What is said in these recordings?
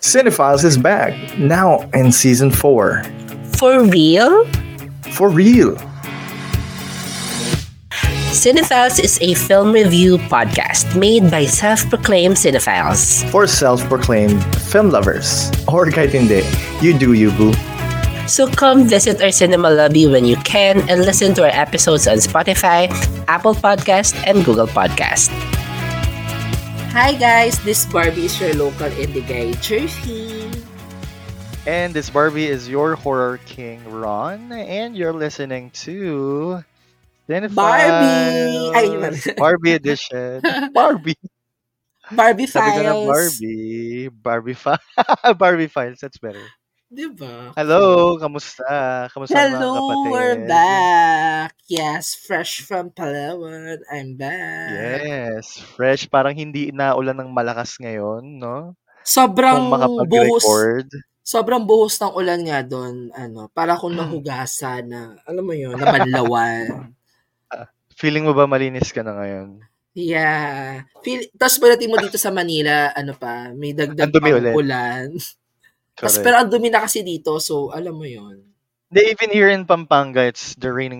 Cinephiles is back, now in Season 4. For real? For real. Cinephiles is a film review podcast made by self-proclaimed cinephiles. For self-proclaimed film lovers. Or kahit hindi, you do you, boo. So come visit our cinema lobby when you can and listen to our episodes on Spotify, Apple Podcasts, and Google Podcasts. Hi guys, this Barbie is your local indie guy, Jerfy. And this Barbie is your horror king, Ron. And you're listening to... Barbie! Barbie edition. Barbie. Barbie Files. Barbie Files. Barbie Files, that's better. Diba? Hello, kamusta? Kamusta hello, mga kapatid? We're back. Yes, fresh from Palawan. I'm back. Yes, fresh. Parang hindi inaulan ng malakas ngayon, no? Sobrang buhos. Sobrang buhos ng ulan nga doon. Ano, para kung nahugasa na, alam mo yun, na banlawan. Feeling mo ba malinis ka na ngayon? Yeah. Tapos parating mo dito sa Manila, ano pa, may dagdag pang ulan. Tapos pero ang dumi na kasi dito, so alam mo yun. Even here in Pampanga, it's the rain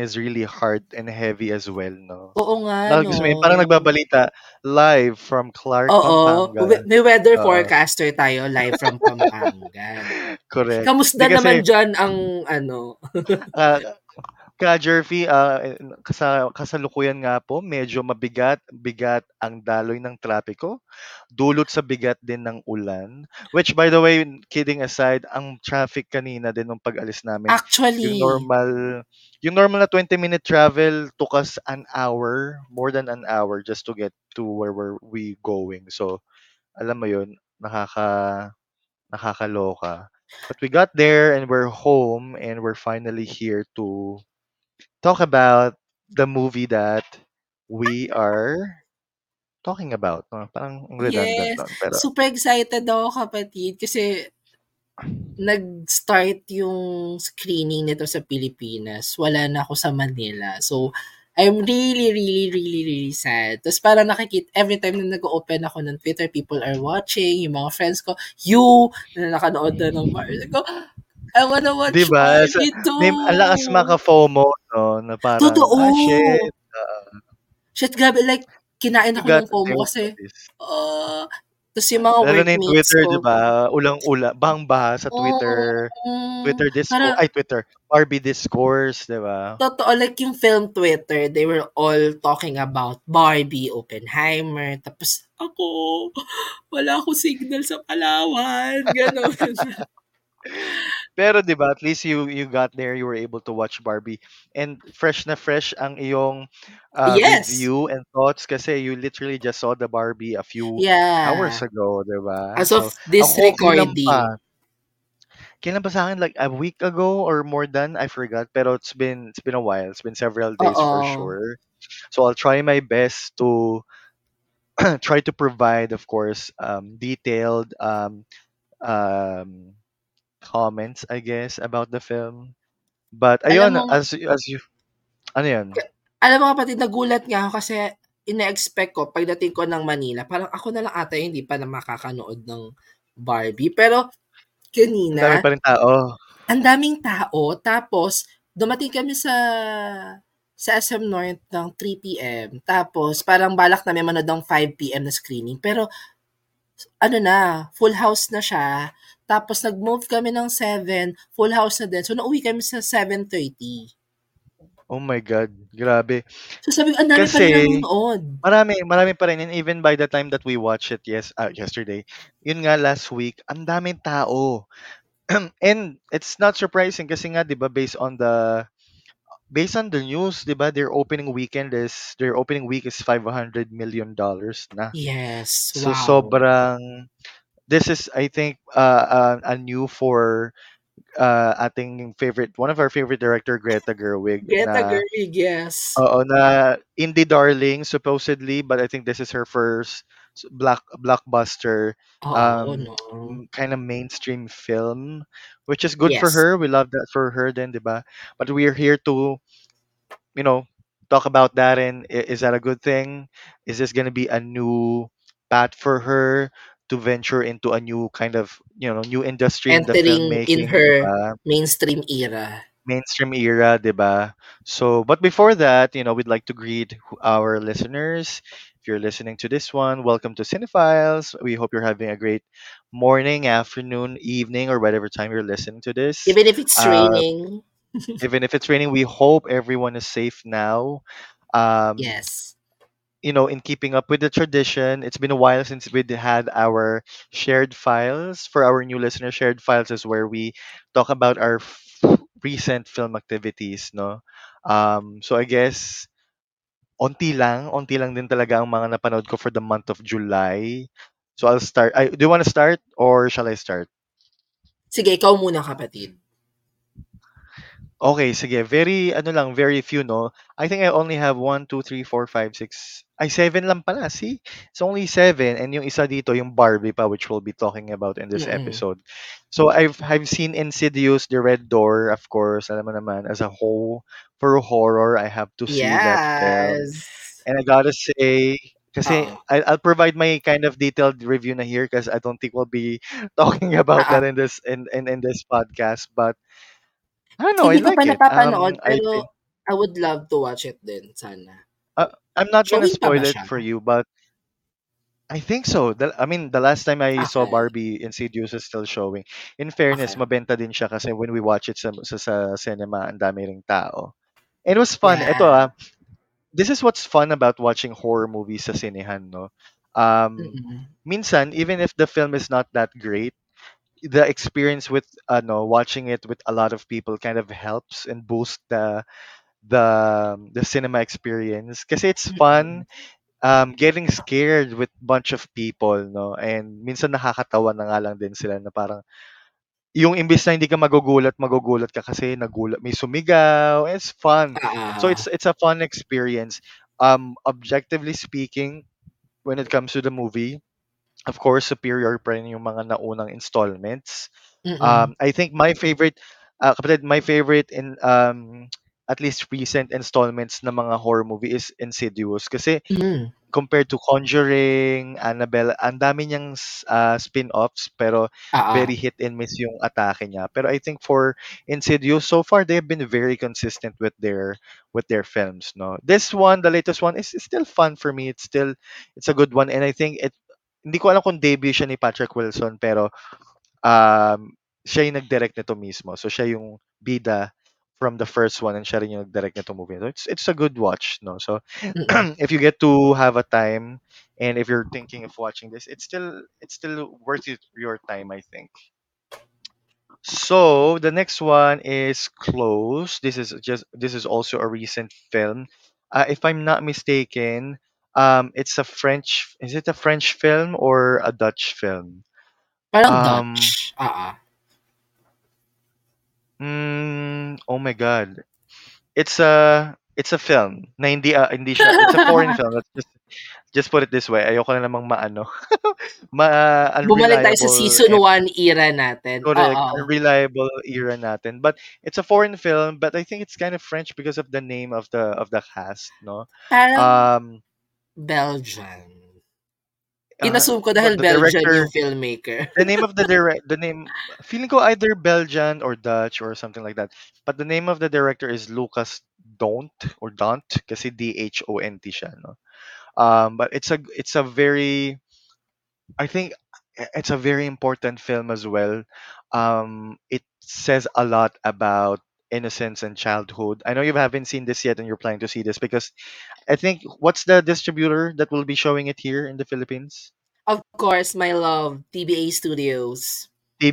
is really hard and heavy as well, no? Oo nga, no? Parang nagbabalita live from Clark, Pampanga. Oo, may weather forecaster tayo live from Pampanga. Correct. Kamusta naman dyan ang ano? Jerfy, kasalukuyan nga po, medyo mabigat ang daloy ng trapiko, dulot sa bigat din ng ulan. Which, by the way, kidding aside, ang traffic kanina din nung pag-alis namin. Actually, yung normal na 20-minute travel took us more than an hour, just to get to where were we going. So, alam mo yun, nakakaloka. But we got there and we're home and we're finally here to... talk about the movie that we are talking about. Parang redundant. Yes. Pero... super excited ako, kapatid, kasi nag-start yung screening nito sa Pilipinas. Wala na ako sa Manila. So, I'm really, really, really, really sad. Tapos parang nakikita, every time na nag-open ako ng Twitter, people are watching, yung mga friends ko, na nakanood na ng Marvel ko, I wanna watch diba? Barbie too. Ang lakas maka-FOMO, no? Na parang, totoo. Ah, shit. Shit, grabe. Like, kinain ako ng FOMO kasi. Tapos yung mga lalo workmates ko. Twitter, diba? Ulang-ula. Bang-baha sa Twitter. Twitter Discourse. Twitter. Barbie Discourse, diba? Totoo. Like, yung film Twitter, they were all talking about Barbie, Oppenheimer. Tapos, ako, wala akong signal sa Palawan. Ganon. Pero diba, at least you got there, you were able to watch Barbie. And fresh na fresh ang iyong review and thoughts kasi you literally just saw the Barbie a few hours ago, diba? As of this recording. Kailan pa sa akin, like a week ago or more than, I forgot. Pero it's been a while. It's been several days for sure. So I'll try my best to try to provide, of course, detailed comments, I guess, about the film. But, ayun, mo, as you... Ano yun? Alam mo, kapatid, nagulat nga ako kasi ina-expect ko, pagdating ko ng Manila, parang ako na lang ata hindi pa na makakanood ng Barbie. Pero, kanina... Ang dami pa rin tao. Ang daming tao. Tapos, dumating kami sa SM North ng 3 p.m. Tapos, parang balak namin manood ng 5 p.m. na screening. Pero, ano na, full house na siya. Tapos nag-move kami ng 7, full house na din. So nauwi kami sa 7:30. Oh my God, grabe. So sabi ko, andami pa rin noon. Marami pa rin. And even by the time that we watched it yesterday, yun nga last week, ang daming tao. And it's not surprising kasi nga, di ba, based on the news, 'di ba, their opening week is $500 million na. Yes. Wow. So sobrang this is, I think, a new for ating one of our favorite director, Greta Gerwig. Greta Gerwig, yes. Oo, na indie darling supposedly, but I think this is her first blockbuster kind of mainstream film, which is good for her. We love that for her then, diba? But we are here to, you know, talk about that, and is that a good thing? Is this going to be a new path for her? to venture into a new kind of, you know, new industry. Entering in her diba? Mainstream era. Mainstream era, diba? So, but before that, you know, we'd like to greet our listeners. If you're listening to this one, welcome to Cinephiles. We hope you're having a great morning, afternoon, evening, or whatever time you're listening to this. Even if it's raining. Even if it's raining, we hope everyone is safe now. Yes. You know, in keeping up with the tradition, it's been a while since we had our shared files. For our new listeners, shared files is where we talk about our recent film activities, no? So I guess, onti lang din talaga ang mga napanood ko for the month of July. So I'll start. Do you want to start or shall I start? Sige, ikaw muna, kapatid. Okay, sige. Very few, no? I think I only have 1, 2, 3, 4, 5, 6. Ay, 7 lang pala, see? It's only 7. And yung isa dito, yung Barbie pa, which we'll be talking about in this episode. So, I've seen Insidious, The Red Door, of course. Alam mo naman, as a whole, for horror, I have to see that film. And I gotta say, kasi I'll provide my kind of detailed review na here because I don't think we'll be talking about that in this podcast. But, I don't know, I like it. I would love to watch it then, sana. I'm not going to spoil it for you, but I think so. The last time I saw Barbie, Insidious is still showing. In fairness, mabenta din siya kasi when we watch it sa cinema, ang dami ring tao. It was fun. Yeah. Ito this is what's fun about watching horror movies sa sinehan, no? Minsan, even if the film is not that great, the experience with watching it with a lot of people kind of helps and boosts the cinema experience because it's fun getting scared with bunch of people, no? And minsan nakakatawa na nga lang din sila na parang yung imbis na hindi ka magugulat ka kasi nagulat, may sumigaw. It's fun. So it's a fun experience. Objectively speaking, when it comes to the movie, of course, superior pa rin yung mga naunang installments. I think my favorite, in at least recent installments ng mga horror movie is Insidious. Kasi compared to Conjuring, Annabelle, ang dami niyang spin-offs pero very hit and miss yung atake niya. Pero I think for Insidious, so far they've been very consistent with their films. No, this one, the latest one, is still fun for me. It's a good one, and I think it. Hindi ko alam kung debut siya ni Patrick Wilson, pero siya yung nag-direct nito mismo. So, siya yung bida from the first one and siya rin yung nag-direct nito movie. So, it's a good watch, no? So, if you get to have a time and if you're thinking of watching this, it's still worth it your time, I think. So, the next one is Close. This is also a recent film. If I'm not mistaken, it's a French. Is it a French film or a Dutch film? Parang Dutch. Oh my God! It's a film. Na hindi siya. It's a foreign film. Let's just put it this way. Ayoko na namang bumalik tayo sa season 1 era natin. Correct. Unreliable era natin. But it's a foreign film. But I think it's kind of French because of the name of the cast. No. Parang Belgian. Inassume ko dahil Belgian director, yung filmmaker. Feeling ko either Belgian or Dutch or something like that. But the name of the director is Lucas Dont or Dont kasi D-H-O-N-T siya, no? But it's a very important film as well. It says a lot about innocence and childhood. I know you haven't seen this yet and you're planning to see this because I think, what's the distributor that will be showing it here in the Philippines? Of course, my love, TBA Studios. So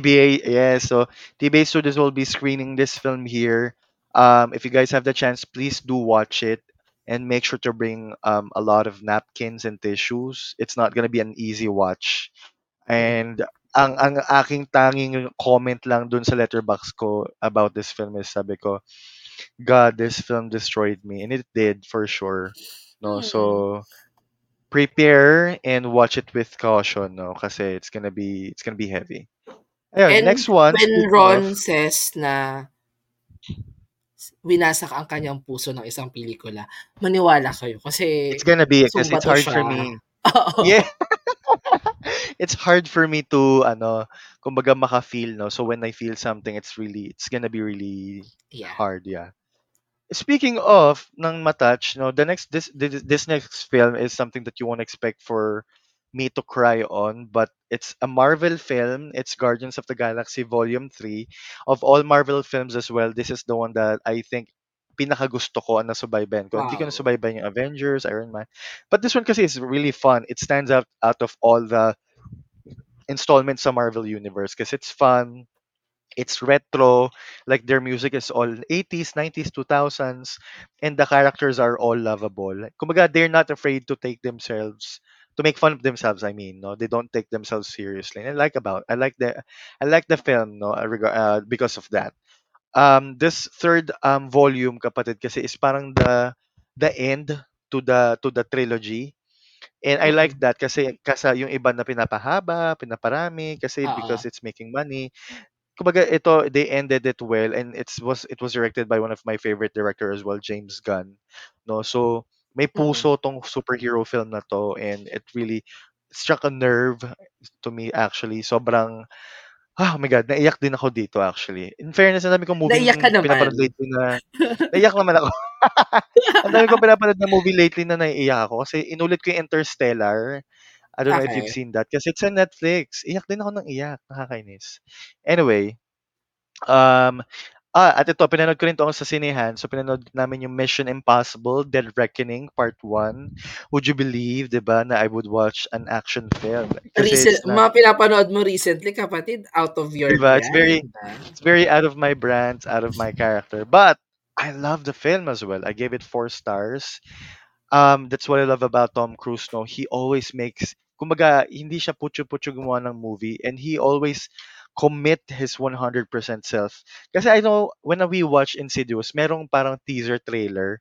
TBA Studios will be screening this film here. If you guys have the chance, please do watch it and make sure to bring a lot of napkins and tissues. It's not going to be an easy watch. And ang aking tanging comment lang dun sa Letterboxd ko about this film is sabi ko, God, this film destroyed me. And it did for sure. No, so prepare and watch it with caution, no, kasi it's gonna be heavy. Ayun, and next one. When Ron says na winasak ang kanyang puso ng isang pelikula, maniwala kayo kasi it's gonna be because it's hard siya. For me. Yeah. it's hard for me to kumbaga maka-feel, no. So when I feel something, it's gonna be really hard, yeah. Speaking of ng matouch, no, this next film is something that you won't expect for me to cry on, but it's a Marvel film. It's Guardians of the Galaxy Volume 3. Of all Marvel films as well, this is the one that I think pinakagusto ko na subaybayan ko. Wow. Hindi ko na subaybayan yung Avengers, Iron Man. But this one kasi is really fun. It stands out of all the installments sa Marvel Universe kasi it's fun. It's retro. Like, their music is all 80s, 90s, 2000s. And the characters are all lovable. Kumbaga, they're not afraid to take themselves, to make fun of themselves, I mean, no, they don't take themselves seriously. And I like the film, no, because of that. This third volume, kapatid, kasi is parang the end to the trilogy. And I like that kasi yung iba na pinapahaba, pinaparami kasi because it's making money. Kumbaga, ito, they ended it well, and it was directed by one of my favorite directors as well, James Gunn. No, so may puso tong superhero film na to, and it really struck a nerve to me actually. Sobrang, oh my God, naiyak din ako dito actually. In fairness, ang dami kong movie pinapanood lately na naiyak naman ako. Ang dami kong pinapanood na movie lately na naiiyak ako kasi inulit ko yung Interstellar. I don't know if you've seen that kasi it's on Netflix. Iyak din ako ng iyak. Nakakainis. Anyway, at ito, pinanood ko rin ito sa sinehan. So, pinanood namin yung Mission Impossible, Dead Reckoning, Part 1. Would you believe, di ba, na I would watch an action film? Mga pinapanood mo recently, kapatid, out of your diba? Brand. It's very out of my brand, out of my character. But, I love the film as well. I gave it 4 stars. That's what I love about Tom Cruise, no? He always makes, kumbaga, hindi siya putyo-putyo gumawa ng movie. And he always commit his 100% self. Kasi I know, when we watch Insidious, merong parang teaser trailer.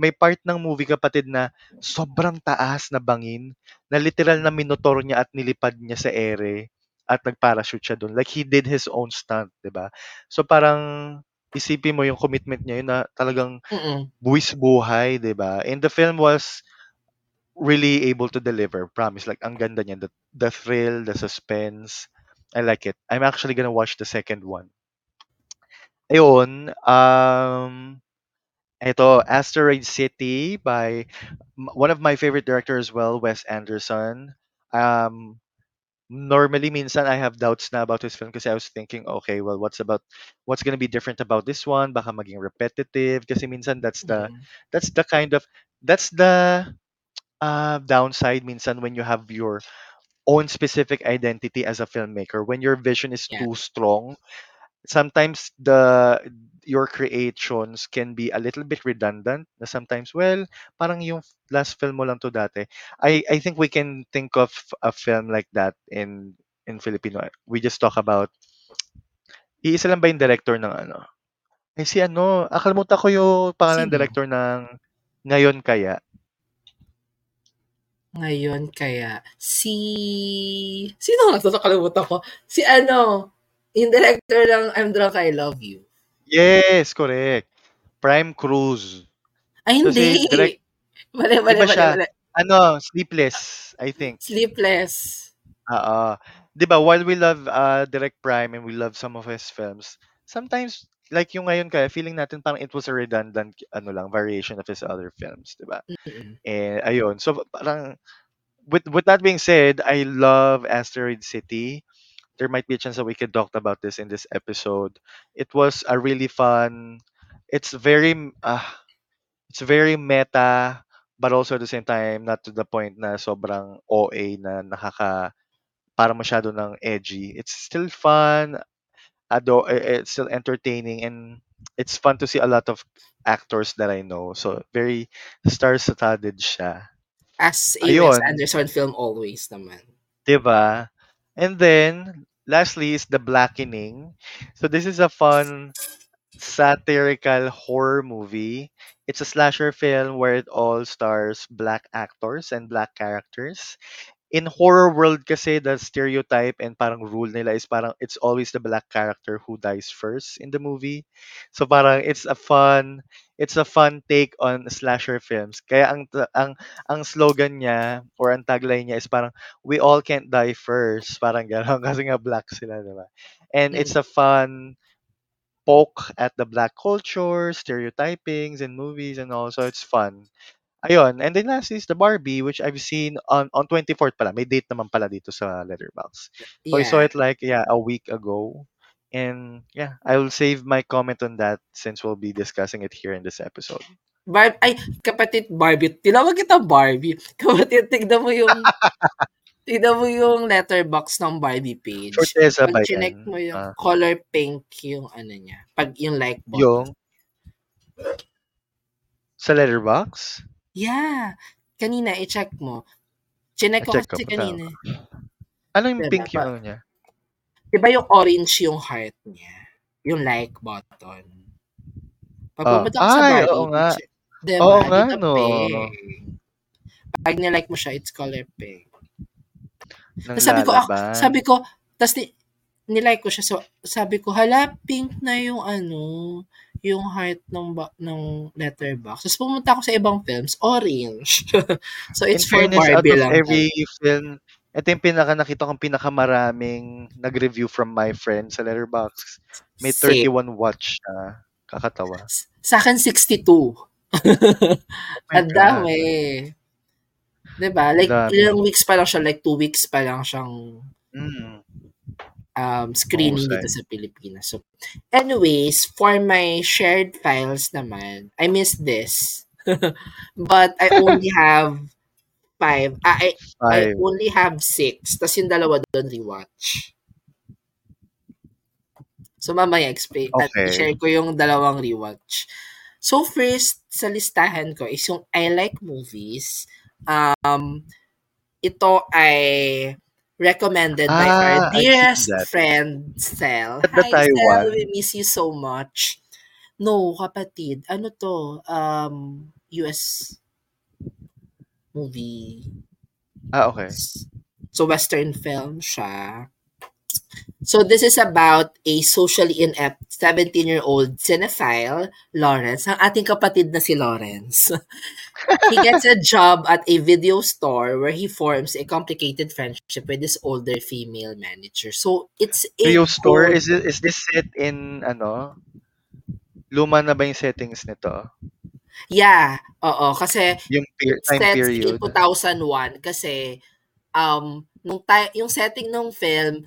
May part ng movie, kapatid, na sobrang taas na bangin, na literal na minotor niya at nilipad niya sa ere at nagparachute siya dun. Like, he did his own stunt, diba? So, parang isipin mo yung commitment niya yun na talagang buwis buhay, diba? And the film was really able to deliver, promise. Like, ang ganda niya. The thrill, the suspense, I like it. I'm actually gonna watch the second one. Ayun, ito, Asteroid City by one of my favorite directors as well, Wes Anderson. Normally, minsan I have doubts na about his film kasi I was thinking, okay, well, what's gonna be different about this one? Baka maging repetitive kasi minsan that's the downside minsan when you have your own specific identity as a filmmaker. When your vision is too strong, sometimes your creations can be a little bit redundant. Na sometimes, well, parang yung last film mo lang to dati. I think we can think of a film like that in Filipino. We just talk about, iisa lang ba yung director ng ano? Ay, si ano, nakalimutan ko yung pangalan ng director ng Ngayon Kaya. Ngayon kaya si sino lang nakalimutan ko? Si ano, yung director ng I'm Drunk, I Love You. Yes, correct. Prime Cruise. Ay, so hindi. Si mali. Ano, Sleepless, I think. Sleepless. Oo. Diba, while we love Direct Prime and we love some of his films, sometimes, like yung Ngayon Kaya, feeling natin parang it was a redundant variation of his other films, diba? Mm-hmm. And ayun. So parang with that being said, I love Asteroid City. There might be a chance that we could talk about this in this episode. It was a really fun. It's very meta, but also at the same time not to the point na sobrang OA na parang masyado ng edgy. It's still fun. It's still entertaining and it's fun to see a lot of actors that I know. So, very star-studded siya. As a Wes Anderson film always naman. Diba? And then, lastly is The Blackening. So, this is a fun satirical horror movie. It's a slasher film where it all stars black actors and black characters. in horror world kasi the stereotype and parang rule nila is parang it's always the black character who dies first in the movie. So parang it's a fun take on slasher films. Kaya ang slogan niya or ang tagline niya is parang we all can't die first, parang gano'n kasi nga black sila, diba? And it's a fun poke at the black culture, stereotypings in movies and all, so it's fun. Ayun. And then last is the Barbie, which I've seen on 24th pala. May date naman pala dito sa Letterboxd. So yeah. I saw it a week ago. And yeah, I will save my comment on that since we'll be discussing it here in this episode. Kapatid Barbie. Tinawag kita Barbie. Kapatid, tignan mo yung... Tignan mo yung letterbox ng Barbie page. Sortesa ba yan? Connect mo yung color pink yung ano niya. Pag yung like button. Yung... Sa Letterboxd? Yeah. Kanina, i-check mo. Chinek ko kasi kanina. Ano yung pink yung ano niya? Diba yung orange yung heart niya? Yung like button. Pag pumunta ko sa Barbie, oo nga. Diba, oo nga, no. Pag nilike mo siya, it's color pink. Sabi ko, tapos nilike ko siya. So, sabi ko, hala, pink na yung ano, yung heart ng Letterboxd. Tapos pumunta ako sa ibang films, orange. So it's fair Barbie lang. Every film, ito yung nakita kong pinakamaraming nag-review from my friend sa Letterboxd. May 31 watch na. Kakatawa. Sa akin, 62. Ang dami. Diba? Like, ilang weeks pa lang siya, like 2 weeks pa lang siyang... screening dito sa Pilipinas. So, anyways, for my shared files naman, I missed this. But I only have 5. I only have 6. Tapos yung dalawa doon rewatch. So, mamaya explain. Okay. At share ko yung dalawang rewatch. So, first sa listahan ko is yung I Like Movies. Ito ay... recommended by our dearest friend, Sel. Hi, Sel, we miss you so much. No, kapatid. Ano to? US movie. Okay. So, Western film siya. So, this is about a socially inept 17-year-old cinephile, Lawrence, ang ating kapatid na si Lawrence. He gets a job at a video store where he forms a complicated friendship with his older female manager. So, it's a... Video store? Is this set in, ano? Luma na ba yung settings nito? Yeah. Oo. Kasi... Yung time period. 2001. Kasi, yung setting ng film,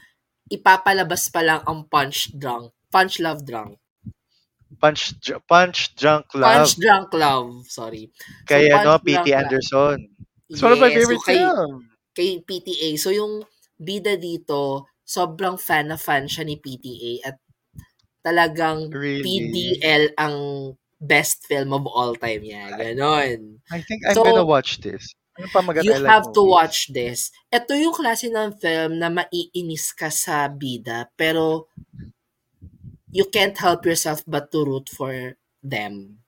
ipapalabas pa lang ang Punch Drunk Love, sorry. Kaya so, P.T. Anderson. It's one of my favorite film. Kay PTA. So yung bida dito, sobrang fan siya ni PTA at talagang really? PDL ang best film of all time niya. Ganon. I think I'm gonna watch this. You have to watch this. Ito yung klase ng film na maiinis ka sa bida, pero you can't help yourself but to root for them.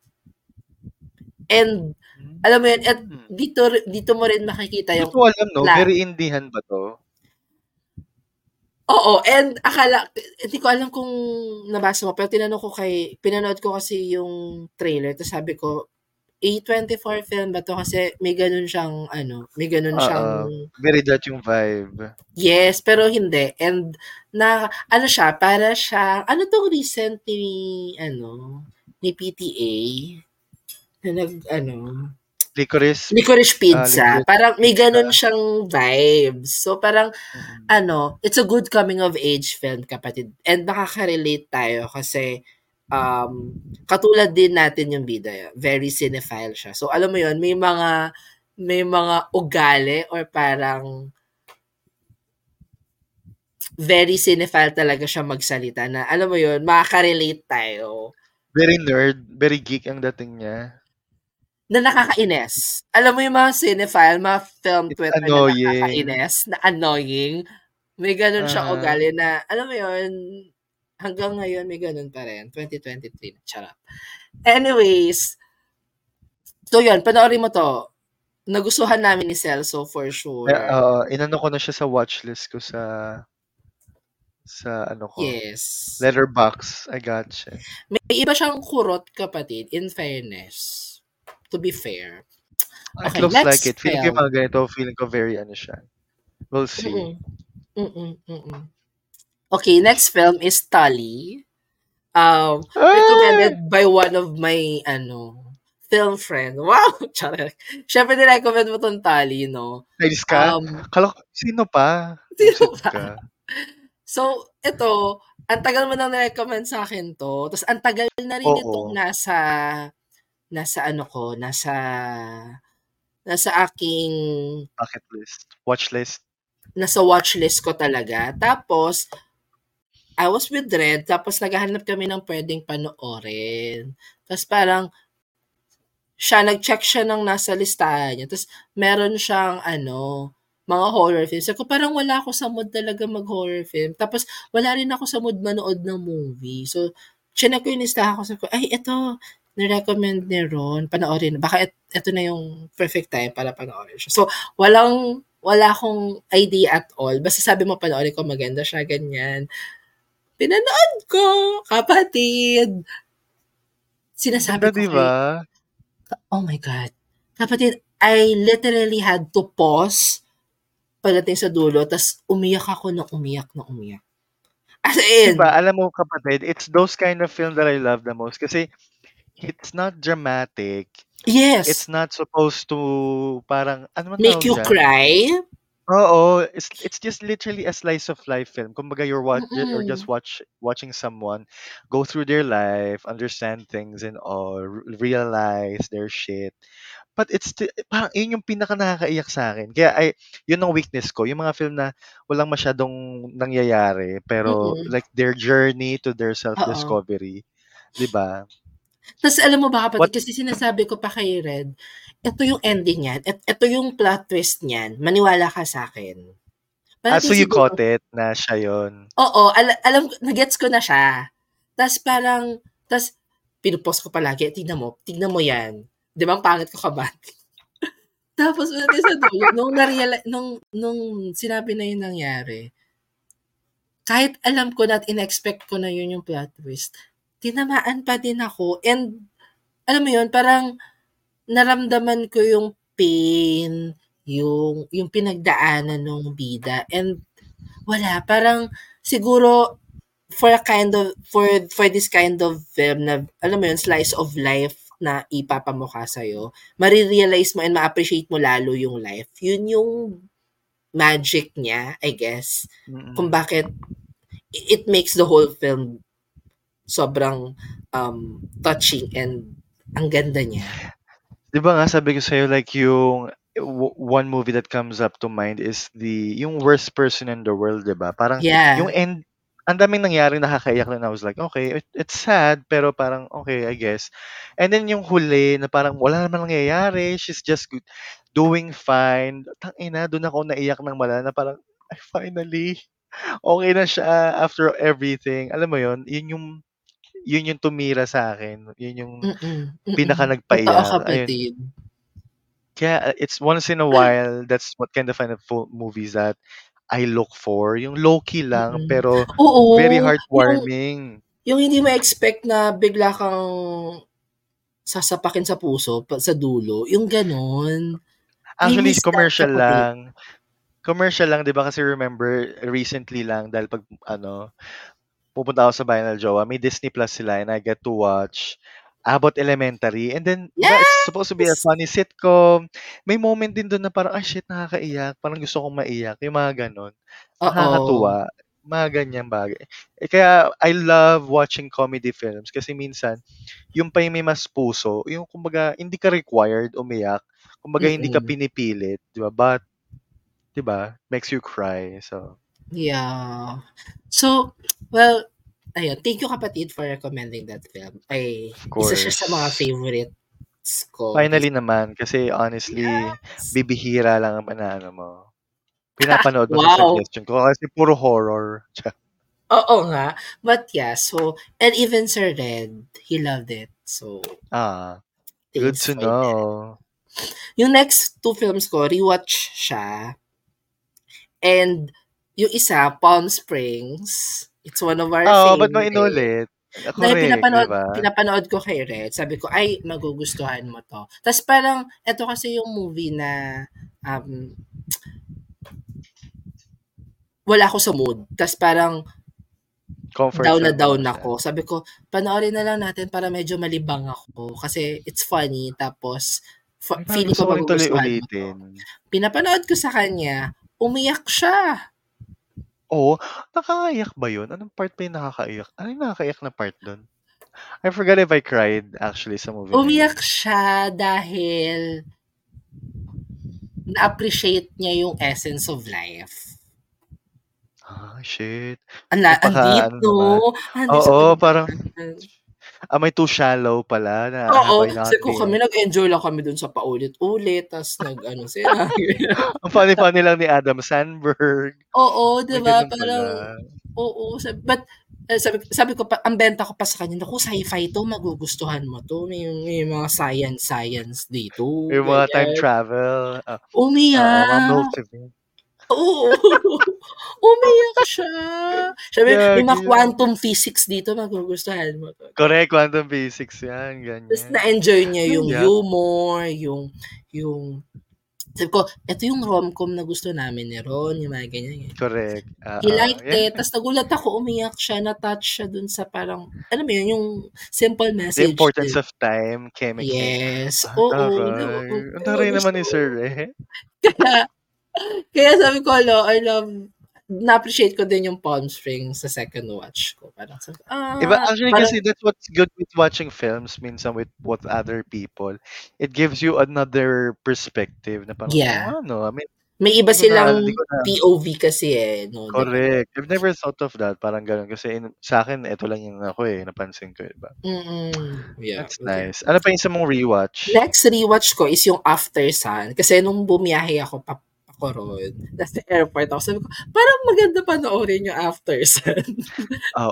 And, alam mo yun, at dito mo rin makikita yung... Dito alam, no? Very indihan ba to? Oo, and hindi ko alam kung nabasa mo, pero pinanood ko kasi yung trailer, tapos sabi ko, A24 film ba to? Kasi may ganun siyang, very that yung vibe. Yes, pero hindi. And, tong recent ni PTA? Na Licorice Pizza. Parang may ganun siyang vibes. So, parang, it's a good coming of age film, kapatid. And nakaka-relate tayo kasi, katulad din natin yung bida. Very cinephile siya. So, alam mo yun, may mga ugali or parang very cinephile talaga siya magsalita na, alam mo yun, makaka-relate tayo. Very nerd, very geek ang dating niya. Na nakakainis. Alam mo yung mga cinephile, mga film Twitter na nakakainis, na annoying. May ganun siya ugali na, alam mo yun, hanggang ngayon, may ganun pa rin. 2023. Charot. Anyways, so yun, panoorin mo to. nagustuhan namin ni Sel, so for sure. Inano ko na siya sa watchlist ko sa ano ko. Yes. Letterboxd. I got siya. May iba siyang kurot, kapatid, in fairness. To be fair. Okay, it looks like it. Feeling ko mga ganito, feeling ko very ano siya. We'll see. Okay, next film is Tali. Recommended by one of my film friend. Wow! Charot. Siyempre, nirecommend mo tong Tali, no? Nice ka? Sino pa? Sino pa? So, ito, ang tagal mo nang nirecommend sa akin to. Tapos, ang tagal na rin itong nasa aking bucket list, watch list. Nasa watch list ko talaga. Tapos I was with Red, tapos naghahanap kami ng pwedeng panoorin. Tapos parang siya nag-check siya ng nasa listahan niya. Tapos meron siyang mga horror films. Ako parang wala ako sa mood talaga mag-horror film. Tapos wala rin ako sa mood manood ng movie. So chinek ko yung listahan ko, sabi ko, ay ito nirecommend ni Ron, panoorin. Baka ito na yung perfect time para panoorin siya. So, wala akong idea at all. Basta sabi mo, panoorin ko, maganda siya, ganyan. Pinanood ko, kapatid. Sinasabi ko, diba? Oh my God. Kapatid, I literally had to pause pagdating sa dulo, tas umiyak ako na umiyak. As in. Diba, alam mo, kapatid, it's those kind of film that I love the most. Kasi, it's not dramatic. Yes. It's not supposed to parang make you cry. Oo, it's just literally a slice of life film. Kumbaga you're watching someone go through their life, understand things and all, realize their shit. But it's parang yun yung pinaka nakakaiyak sa akin. Kaya yun ang weakness ko, yung mga film na walang masyadong nangyayari pero like their journey to their self-discovery, 'di ba? Tapos alam mo ba kapatid, kasi sinasabi ko pa kay Red, ito yung ending niyan, ito yung plot twist niyan, maniwala ka sa akin. So you caught it na siya yun? Oo, alam, nagets ko na siya. Tapos pinupost ko palagi, tignan mo yan. Di ba ang pangit ko kabat? Tapos nung sinabi na yun nangyari, kahit alam ko na at in-expect ko na yun yung plot twist, tinamaan pa din ako. And, alam mo yun, parang naramdaman ko yung pain, yung pinagdaanan ng bida. And, wala. Parang, siguro, for this kind of film na, alam mo yun, slice of life na ipapamukha sa'yo, marirealize mo and ma-appreciate mo lalo yung life. Yun yung magic niya, I guess. Kung bakit it makes the whole film sobrang touching and ang ganda niya. Di ba nga sabi ko sa'yo, like yung one movie that comes up to mind is yung worst person in the world, di ba? Parang yung end, ang daming nangyari nakakaiyak na I was like, okay, it's sad, pero parang okay, I guess. And then yung huli na parang wala naman nangyayari, she's just doing fine. Tangina, doon ako naiyak ng malala na parang, ay, finally, okay na siya after everything. Alam mo yun, yun yung tumira sa akin. Yun yung pinaka nagpaiyak. Kaya it's once in a while, that's what kind of movies that I look for. Yung low-key lang, pero very heartwarming. Yung hindi ma-expect na bigla kang sasapakin sa puso, sa dulo. Yung ganun. Actually, commercial lang, di ba? Kasi remember, recently lang, dahil pag, pupunta ako sa bayan ng jowa, may Disney Plus sila and I get to watch Abbott Elementary. And then, it's supposed to be a funny sitcom. May moment din doon na parang, shit, nakakaiyak. Parang gusto kong maiyak. Yung mga ganon. Nakakatuwa. Mga ganyang bagay. Kaya, I love watching comedy films kasi minsan, yung pa yung may mas puso, yung kumbaga, hindi ka required umiyak. Kumbaga, hindi ka pinipilit. Diba? But, diba? Makes you cry. So, yeah. So, well, ayun, thank you kapatid for recommending that film. Ay, isa siya sa mga favorites ko. Finally naman, kasi honestly, bibihira lang ang mo. Pinapanood mo sa suggestion ko kasi puro horror. Oo nga. But yeah, so, and even Sir Red, he loved it. So, good to know. Yung next two films ko, rewatch siya. And yung isa, Palm Springs. It's one of our favorites. Oh, ba't mo inulit? Correct, dahil pinapanood ko kay Red. Sabi ko, ay, magugustuhan mo to. Tapos parang, eto kasi yung movie na wala ako sa mood. Tapos parang comfort down na down ako. Sabi ko, panoorin na lang natin para medyo malibang ako. Kasi it's funny. Tapos feeling ko magugustuhan mo to. Pinapanood ko sa kanya, umiyak siya. Oh, nakakaiyak ba yun? Anong part pa yung nakakaiyak? Ano yung nakakaiyak na part dun? I forgot if I cried actually sa movie. Umiyak siya dahil na-appreciate niya yung essence of life. Ah, shit. Andito. Oo, parang may too shallow pala. Na, oo, kasi kung kami nag-enjoy lang kami dun sa paulit-ulit, tas nag-ano sila. Ang funny-funny lang ni Adam Sandberg. Oo, diba? Parang, oo. Sabi ko pa, ang benta ko pa sa kanya, naku, sci-fi to, magugustuhan mo to. May mga science dito. May mga time travel. Umiyak. Oo. Umiyak siya. Sabi, yung mga quantum physics dito, magugustuhan mo to. Correct, quantum physics yan. Ganyan. Tapos na-enjoy niya yung humor, yung sabi ko, ito yung rom-com na gusto namin ni Ron, yung mga ganyan. Correct. He liked it. Tapos nagulat ako, umiyak siya, na-touch siya dun sa parang, alam mo yun, yung simple message. The importance of time, chemistry. Yes. Oo. Ang taray naman ni Sir, eh. Kaya sabi ko, I love, na-appreciate ko din yung Palm Springs sa second watch ko. Parang sabi, iba, actually, parang, kasi that's what's good with watching films minsan with other people. It gives you another perspective na parang, I mean, may iba silang POV kasi eh. No? Correct. I've never thought of that. Parang ganun. Kasi sa akin, ito lang yung ako eh. Napansin ko. Diba? Yeah. That's nice. Ano pa yung sa mong rewatch? Next rewatch ko is yung After Sun. Kasi nung bumiyahe ako ko roon. That's the airport ako. Sabi ko, parang maganda panoorin yung After Sun.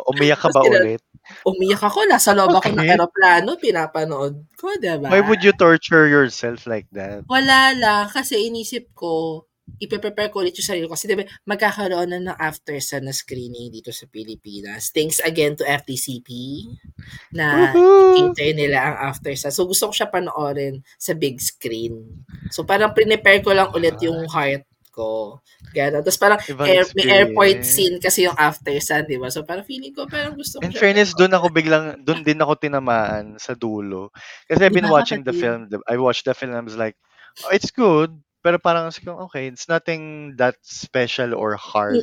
Umiyak ka ba ulit? Umiyak ako. Nasa loob ako ng aeroplano. Pinapanood ko, diba? Why would you torture yourself like that? Wala lang. Kasi inisip ko, ipe-prepare ko ulit yung sarili ko. Kasi diba, magkakaroon na ng After Sun na screening dito sa Pilipinas. Thanks again to FTCP na i-cater nila ang After Sun. So, gusto ko siya panoorin sa big screen. So, parang prepare ko lang ulit yung heart ko. Gano'n. Tapos parang may airport scene kasi yung After Sun, diba? So, parang feeling ko, parang gusto ko. In fairness, doon din ako tinamaan sa dulo. Kasi I've been watching the film. I watched the film. I was like, it's good. Pero parang kasi okay, it's nothing that special or hard.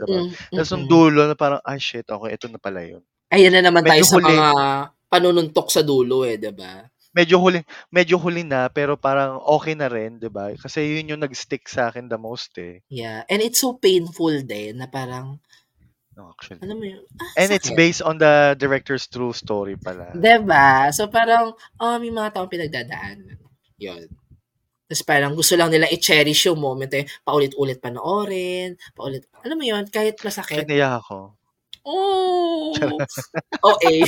Tapos yung dulo na parang, shit, okay, ito na pala yun. Ayan na naman medyo tayo huli, sa mga panununtok sa dulo eh, diba? Medyo huli na, pero parang okay na rin, diba? Kasi yun yung nag-stick sa akin the most eh. Yeah, and it's so painful din na parang, actually. Ano mo yun? And it's based on the director's true story pala. Diba? So parang, may mga taong pinagdadaan. Yun. Tapos parang gusto lang nila i-cherish yung moment eh. Paulit-ulit panoorin. Alam mo yun, kahit masakit. Kaniya ako. Oh! Okay.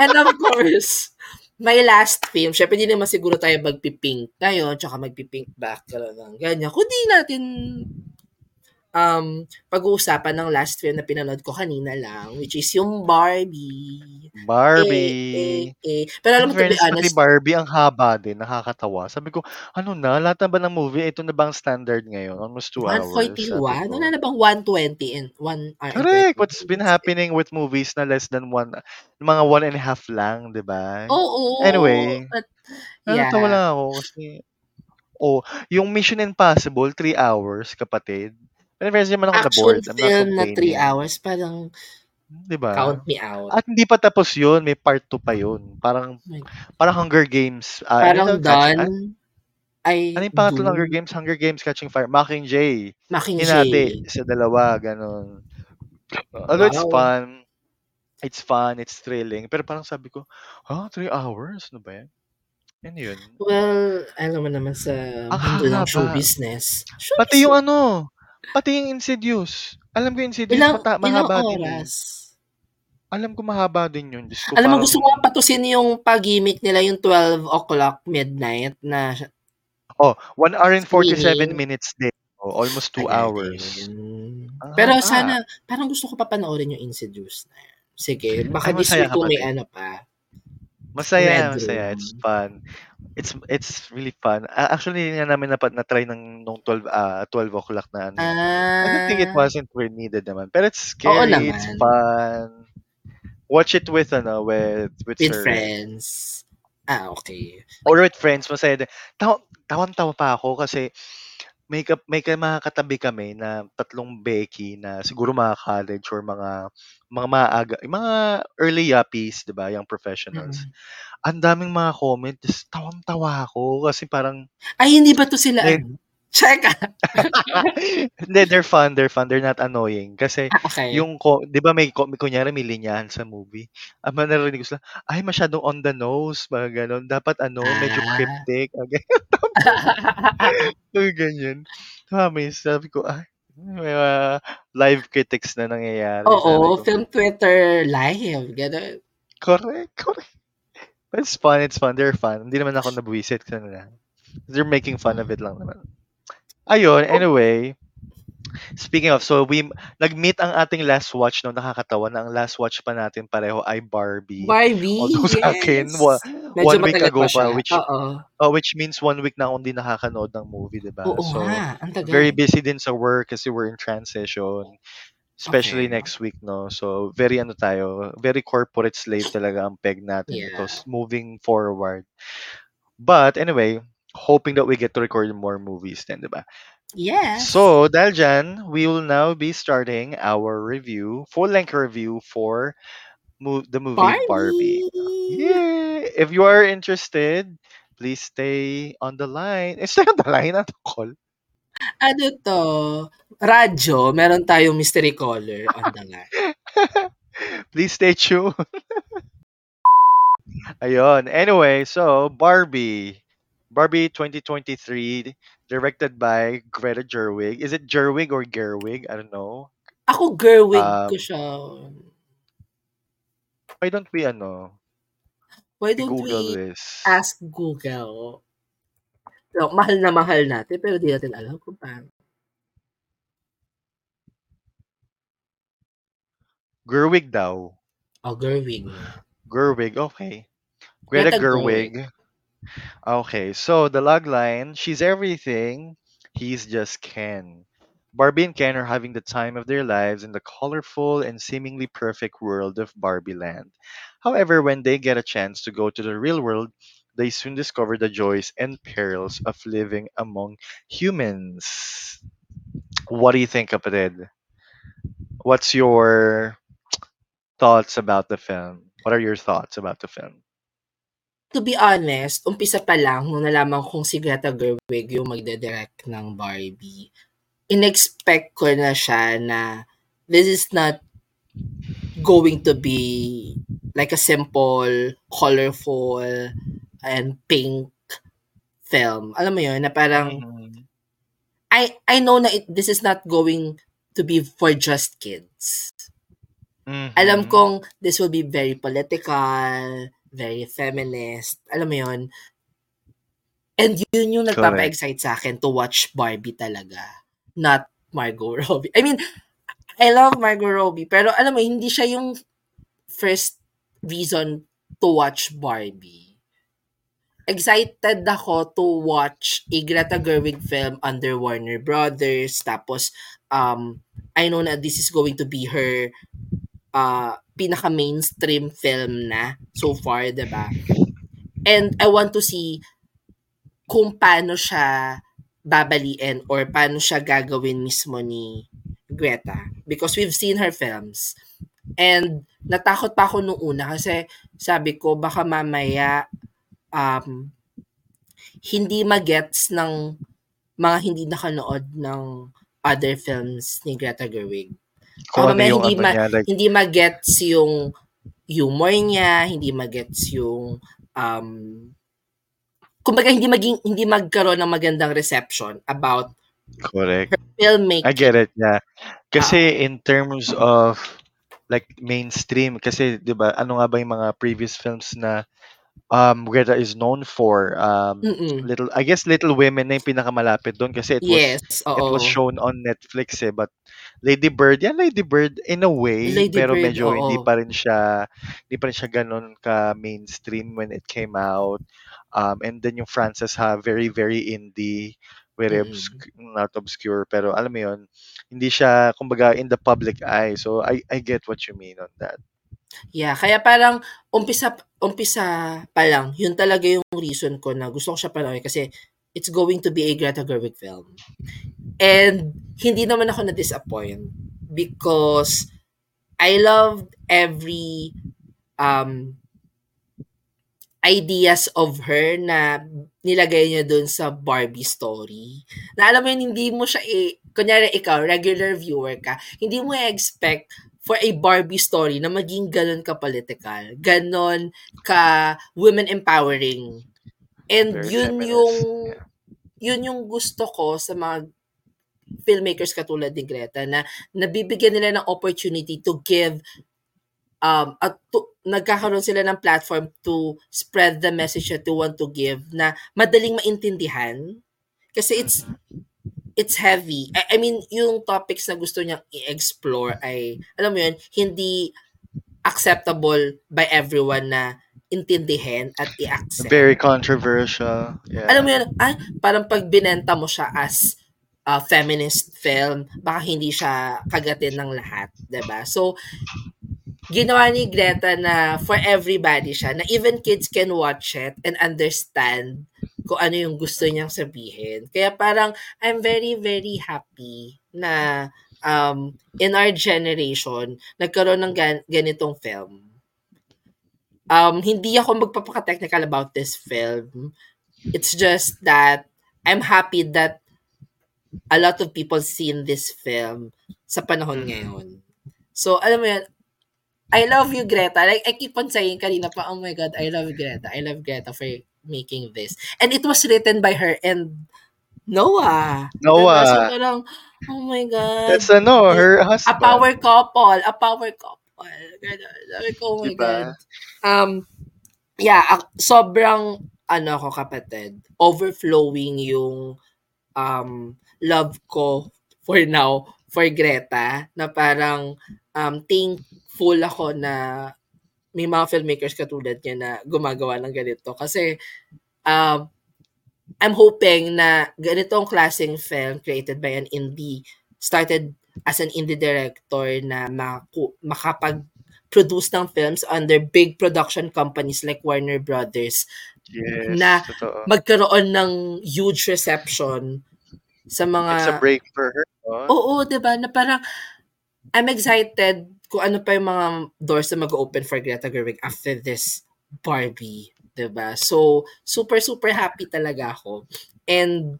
And of course, my last film. Siyempre, hindi naman siguro tayo magpipink ngayon, tsaka magpipink back. Ganyan. Kundi natin pag-uusapan ng last film na pinanood ko kanina lang, which is yung Barbie. Pero alam mo, to be honest, pati Barbie ang haba din, nakakatawa. Sabi ko, ano na, lahat na ba ng movie? Ito na bang standard ngayon? Almost 2 hours. 141? Ano na bang 120 and 1 hour? Correct! What's been happening with movies na less than 1, mga 1 and a half lang, diba? Oo. Anyway, natawa lang ako kasi, yung Mission Impossible, 3 hours, kapatid. Action film na 3 hours, parang diba? Count me out. At hindi pa tapos yun, may part 2 pa yun. Parang Hunger Games. Parang done. Ano yung pangatlo ng Hunger Games? Hunger Games, Catching Fire. Mockingjay. Hinati sa dalawa, ganun. Although it's fun, it's thrilling. Pero parang sabi ko, 3 hours? Ano ba yan? Ano yun? Well, alam mo naman sa mundo ng show business. Pati yung ano, pati yung Insidious. Alam ko Insidious, mahaba din. Alam ko mahaba din yun. Alam mo, gusto ko patusin yung pag-gimmick nila, yung 12 o'clock midnight na Oh, 1 hour and 47 minutes din. Oh, almost 2 hours. Pero sana, parang gusto ko pa panoorin yung Insidious na yan. Sige, baka this week may ano pa. Masaya, masaya. It's fun. It's really fun. Actually, hindi nga namin na-try nung 12 o'clock na ano. I don't think it wasn't where needed naman. Pero it's scary, it's fun. Watch it with, ano, with friends. Ah, okay. Or with friends, masaya din. Tawan-tawa pa ako kasi may makakatabi kami na tatlong Becky na siguro mga college or mga maaga, mga early yuppies, 'di ba, yung professionals. Mm-hmm. Ang daming mga comments, tawang-tawa ako kasi parang ay hindi ba to sila? Check. They're fun. They're not annoying. Kasi okay. Yung, di ba may kunyari may linyahan sa movie. Narinig ko sila, ay masyadong on the nose. Mga ganon. Dapat medyo cryptic. Okay. Ganyan. Sabi ko, may live critics na nangyayari. Oo, film Twitter live. Ganon. Correct. But it's fun. They're fun. Hindi naman ako nabuwisit. They're making fun of it lang naman. Ayun, anyway, speaking of, so we nag-meet ang ating last watch, no, nakakatawa na ang last watch pa natin pareho ay Barbie. Although yes. Sa akin, one week ago pa, which means 1 week na akong di nakakanood ng movie, diba? Oo, so, very busy din sa work kasi we're in transition, especially next week, no? So, very very corporate slave talaga ang peg natin because moving forward. But, anyway, hoping that we get to record more movies then, diba? Yes. So, dahil dyan, we will now be starting our review, full-length review for the movie Barbie. Yay! If you are interested, please stay on the line. Stay on the line? Ano call? Ano to? Radyo. Meron tayong mystery caller on the line. Please stay tuned. Ayun. Anyway, so, Barbie 2023, directed by Greta Gerwig. Is it Gerwig or Gerwig? I don't know. Ako Gerwig ko siya. Why don't we Google this? Ask Google? So, mahal na mahal natin pero di natin alam kung paano. Gerwig daw. Oh, Gerwig, okay. Greta Gerwig. Okay, so the logline, she's everything, he's just Ken. Barbie and Ken are having the time of their lives in the colorful and seemingly perfect world of Barbie Land. However, when they get a chance to go to the real world, they soon discover the joys and perils of living among humans. What do you think of it? What's your thoughts about the film? What are your thoughts about the film? To be honest, umpisa pa lang nung nalaman kong si Greta Gerwig yung magdedirect ng Barbie, in-expect ko na siya na this is not going to be like a simple, colorful, and pink film. Alam mo yun, na parang I know na this is not going to be for just kids. Mm-hmm. Alam kong this will be very political, very feminist, alam mo yun. And yun yung nagpapa-excite sa akin to watch Barbie talaga, not Margot Robbie. I mean, I love Margot Robbie, pero alam mo, hindi siya yung first reason to watch Barbie. Excited ako to watch a Greta Gerwig film under Warner Brothers, tapos, I know na this is going to be her pinaka-mainstream film na so far, diba? And I want to see kung paano siya babaliin or paano siya gagawin mismo ni Greta. Because we've seen her films. And natakot pa ako nung una kasi sabi ko baka mamaya hindi magets ng mga hindi nakanood ng other films ni Greta Gerwig. Kung hindi ma-gets yung humor niya, hindi ma-gets yung kumbaga hindi magkaroon ng magandang reception about correct filmmaking. I get it, yeah. Kasi in terms of like mainstream kasi 'di ba ano nga ba yung mga previous films na Greta is known for Mm-mm. I guess Little Women na yung pinakamalapit doon kasi it was shown on Netflix eh, but Lady Bird in a way Lady pero Bird, medyo oo. hindi pa rin siya ganun ka mainstream when it came out, and then yung Frances Ha, very very indie, very not obscure pero alam mo yun, hindi siya kumbaga in the public eye, so I get what you mean on that. Yeah, kaya parang umpisa pa lang, yun talaga yung reason ko na gusto ko siya panoorin kasi it's going to be a Greta Gerwig film. And hindi naman ako na-disappoint because I loved every ideas of her na nilagay niya dun sa Barbie story. Na alam mo yun, hindi mo siya, kunyari ikaw, regular viewer ka, hindi mo expect for a Barbie story na maging ganon ka-political, ganon ka-women empowering. And very yun feminist. Yun yung gusto ko sa mga filmmakers katulad ni Greta na nabibigyan nila ng opportunity to give, nagkakaroon sila ng platform to spread the message that they want to give na madaling maintindihan. Kasi it's heavy. I mean, yung topics na gusto niyang i-explore ay, alam mo yun, hindi acceptable by everyone na intindihin at i-accept. Very controversial. Yeah. Alam mo yun, parang pag binenta mo siya as feminist film, baka hindi siya kagatin ng lahat, diba? So, ginawa ni Greta na for everybody siya, na even kids can watch it and understand kung ano yung gusto niyang sabihin. Kaya parang, I'm very, very happy na in our generation, nagkaroon ng ganitong film. Hindi ako magpapaka-technical about this film. It's just that I'm happy that a lot of people seen this film sa panahon ngayon. So, alam mo yan, I love you, Greta. Like, I keep on saying kanina pa, oh my God, I love Greta. I love Greta for making this. And it was written by her and Noah. So, parang, oh my God. That's her husband. A power couple. Oh my God. Yeah, sobrang, kapatid, overflowing yung love ko for now, for Greta, na parang thankful ako na may mga filmmakers katulad niya na gumagawa ng ganito. Kasi, I'm hoping na ganitong klaseng film created by an indie, started as an indie director na makapag-produce ng films under big production companies like Warner Brothers, na totoo. Magkaroon ng huge reception sa mga... It's a break for her. Huh? Oo, diba? Na parang, I'm excited kung ano pa yung mga doors na mag-open for Greta Gerwig after this Barbie, diba? So, super, super happy talaga ako. And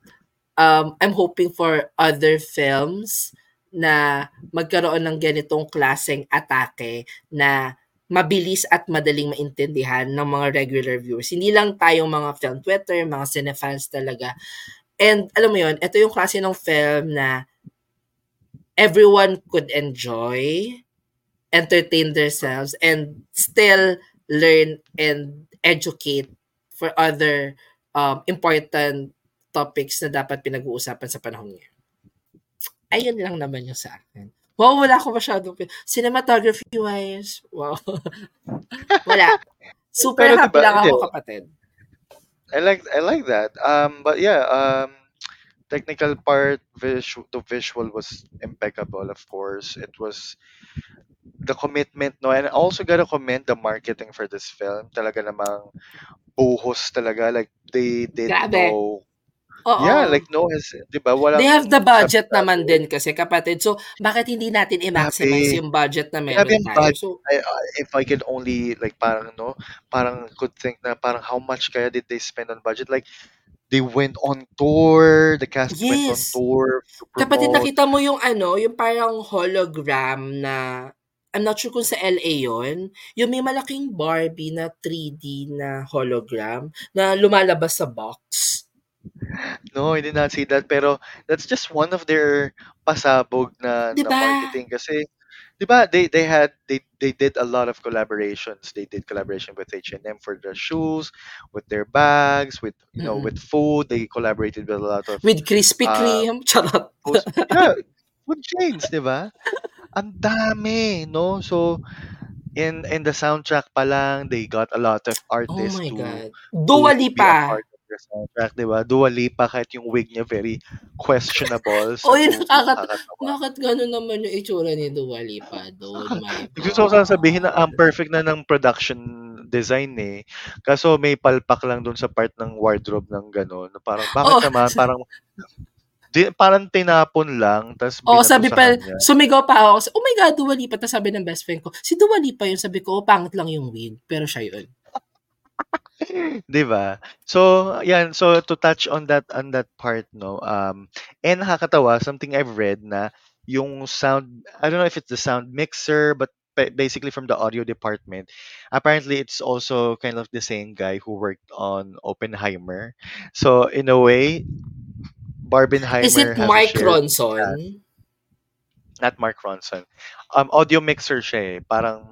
I'm hoping for other films na magkaroon ng ganitong klaseng atake na mabilis at madaling maintindihan ng mga regular viewers. Hindi lang tayong mga film Twitter, mga cinefans talaga. And alam mo yun, ito yung klase ng film na everyone could enjoy, entertain themselves, and still learn and educate for other important topics na dapat pinag-uusapan sa panahon niya. Ayun lang naman yung sa akin. Wow, wala ko masyadong... Cinematography-wise, wow. Wala. Super happy lang ako, kapatid. I like that. But yeah, technical part, the visual was impeccable, of course. It was... the commitment, no? And I also gotta commend the marketing for this film. Talaga namang buhos talaga. Like, they did know. Uh-oh. Yeah, like, no, diba? Walang, they have the budget naman din kasi, kapatid. So, bakit hindi natin i-maximize yung budget na meron tayo? So, if I could only, like, parang could think na parang how much kaya did they spend on budget? Like, they went on tour, the cast went on tour. Kapatid, nakita mo yung yung parang hologram na... I'm not sure kung sa LA yon, yung may malaking Barbie na 3D na hologram na lumalabas sa box. No, I did not see that. Pero that's just one of their pasabog na marketing. Kasi Diba, they did a lot of collaborations. They did collaboration with H&M for their shoes, with their bags, with with food. They collaborated with a lot of With Krispy Kreme, charot. Food chains, diba? Ang dami, no? So in the soundtrack pa lang, they got a lot of artists oh my God. Dua Lipa. Soundtrack, di ba? Dua Lipa, kahit yung wig niya very questionable. So, oy, bakit gano'n naman yung itsura ni Dua Lipa? Gusto ko sabihin na ang perfect na ng production design eh. Kaso may palpak lang doon sa part ng wardrobe ng gano'n. Parang, bakit naman? Parang tinapon lang. Sabi pa, sumigaw pa ako. Oh my God, Dua Lipa. Tapos sabi ng best friend ko, si Dua Lipa yun. Sabi ko, pangit lang yung wig. Pero siya yun. Diba? So, yan. So, to touch on that part, no? And nakakatawa, something I've read na yung sound, I don't know if it's the sound mixer, but basically from the audio department, apparently it's also kind of the same guy who worked on Oppenheimer. So, in a way, Barbenheimer... Is it Mike Ronson? Not Mark Ronson. Audio mixer siya eh. Parang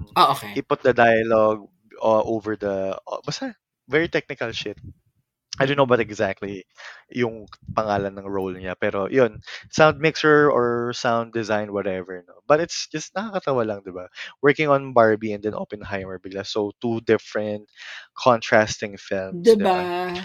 ipot the dialogue over the... basta, very technical shit. I don't know what exactly yung pangalan ng role niya. Pero yun, sound mixer or sound design, whatever. No? But it's just nakakatawa lang, diba? Working on Barbie and then Oppenheimer bigla. So, two different contrasting films. Diba?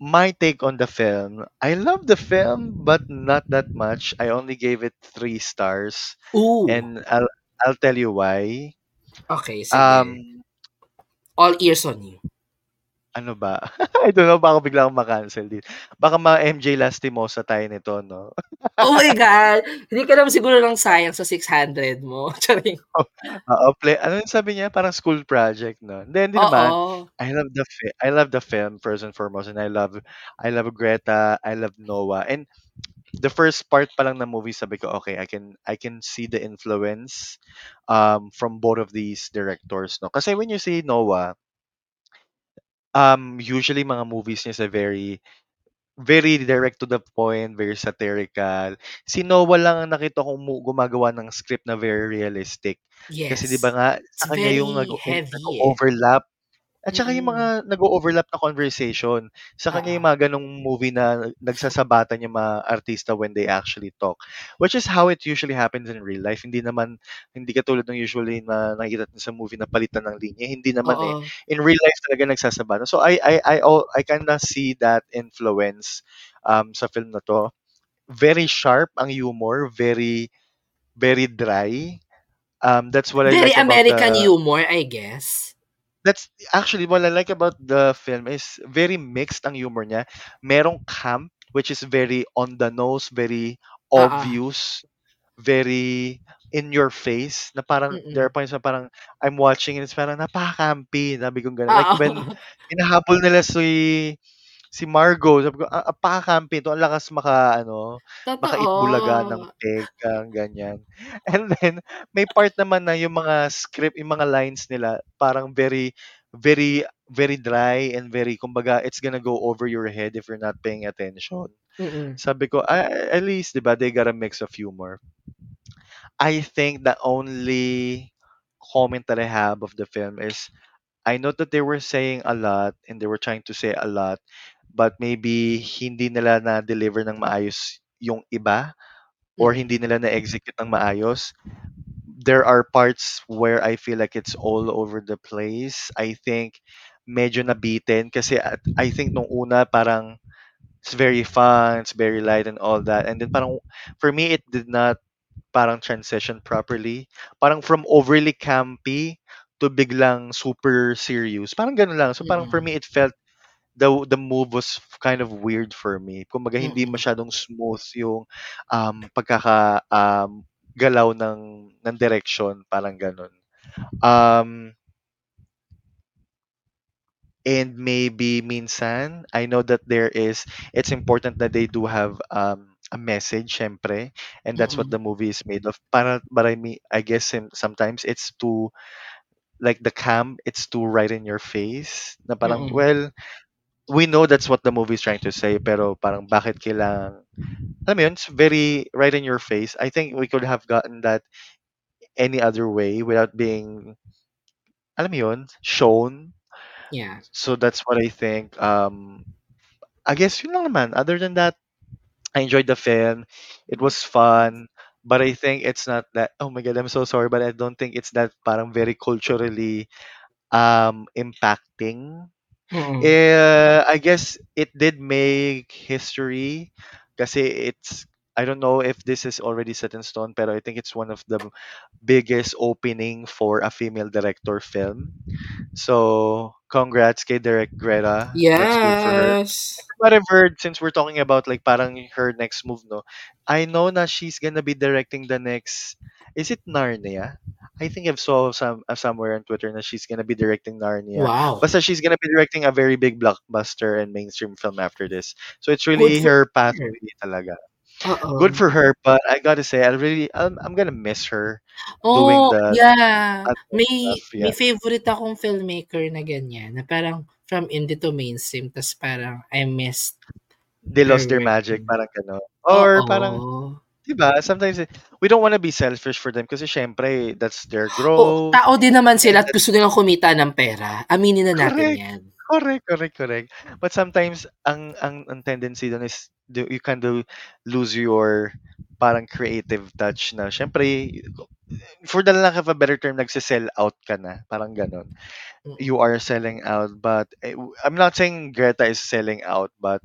My take on the film, I love the film, but not that much. I only gave it 3 stars. Ooh. And I'll tell you why. Okay, so all ears on you. Ano ba? I don't know, baka bigla akong makancel dito. Baka ma-MJ Lastimosa tayo nito, no? Oh my God! Hindi ka naman siguro lang sayang sa 600 mo. Ano yung sabi niya? Parang school project, no? Hindi naman. I love the film, first and foremost. And I love Greta. I love Noah. And the first part pa lang ng movie, sabi ko, okay, I can see the influence from both of these directors, no? Kasi when you see Noah, usually mga movies niya sa very very direct to the point, very satirical. Si Noah lang ang nakita kong gumagawa ng script na very realistic. Yes. Kasi di ba nga, sa kanya yung nag-overlap. At saka yung mga nag-overlap na conversation. Sa kanya yung mga ganong movie na nagsasabatan yung mga artista when they actually talk. Which is how it usually happens in real life. Hindi katulad ng usually na nakikita sa movie na palitan ng linya. Hindi naman eh. In real life talaga nagsasabatan. So I kind of see that influence sa film na to. Very sharp ang humor. Very, very dry. That's what I like about American humor, I guess. That's actually what I like about the film is very mixed ang humor niya. Merong camp, which is very on the nose, very obvious, very in your face, na parang there are points na parang I'm watching and it's parang napaka-campy, sabi kong gano'n. Like when inahabol nila si Margot, sabi ko, napaka-campy ito, ang lakas makaitbulaga ng tegang, ganyan. And then, may part naman na yung mga script, yung mga lines nila, parang very, very, very dry and very, kumbaga, it's gonna go over your head if you're not paying attention. Mm-mm. Sabi ko, at least, diba, they got a mix of humor. I think the only comment that I have of the film is, I know that they were saying a lot and they were trying to say a lot, but maybe hindi nila na-deliver ng maayos yung iba or hindi nila na-execute ng maayos. There are parts where I feel like it's all over the place. I think medyo nabitin kasi I think nung una parang it's very fun, it's very light and all that. And then parang for me, it did not parang transition properly. Parang from overly campy to biglang super serious. Parang ganun lang. So parang for me, it felt the move was kind of weird for me. Kumbaga hindi masyadong smooth yung pagkakagalaw ng direction. Parang ganun. And maybe minsan, I know that it's important that they do have a message, syempre. And that's what the movie is made of. But I mean, I guess sometimes it's too... Like the camp, it's too right in your face. Na parang, well, we know that's what the movie's trying to say, pero parang bakit kailangan, alam mo yun, it's very right in your face. I think we could have gotten that any other way without being, alam mo yun, shown. Yeah. So that's what I think. I guess yun lang naman. Other than that, I enjoyed the film. It was fun. But I think it's not that, oh my God, I'm so sorry, but I don't think it's that parang very culturally impacting. Mm-mm. I guess it did make history kasi it's, I don't know if this is already set in stone, pero I think it's one of the biggest opening for a female director film. So, congrats kay Direct Greta. That's good for her. Yes. But I've heard, since we're talking about like parang her next move, no? I know na she's gonna be directing the next, is it Narnia? I think I've saw somewhere on Twitter na she's gonna be directing Narnia. Wow. Basta she's gonna be directing a very big blockbuster and mainstream film after this. So it's really Good for her her. pathway talaga. Uh-oh. Good for her, but I gotta say, I'm gonna miss her doing Oh, the yeah. other May, stuff. may favorite akong filmmaker na ganyan, na parang from indie to mainstream, tas parang I missed They her lost their work. magic, parang gano. Or parang, Oo. diba, sometimes we don't want to be selfish for them kasi syempre, that's their growth. Tao din naman sila at gusto nilang kumita ng pera. Aminin na natin Correct. yan. Correct. But sometimes ang tendency dun is you kind of lose your parang creative touch na. Syempre, for the lack of a better term, nagsisell out ka na. Parang ganon. You are selling out, but I'm not saying Greta is selling out, but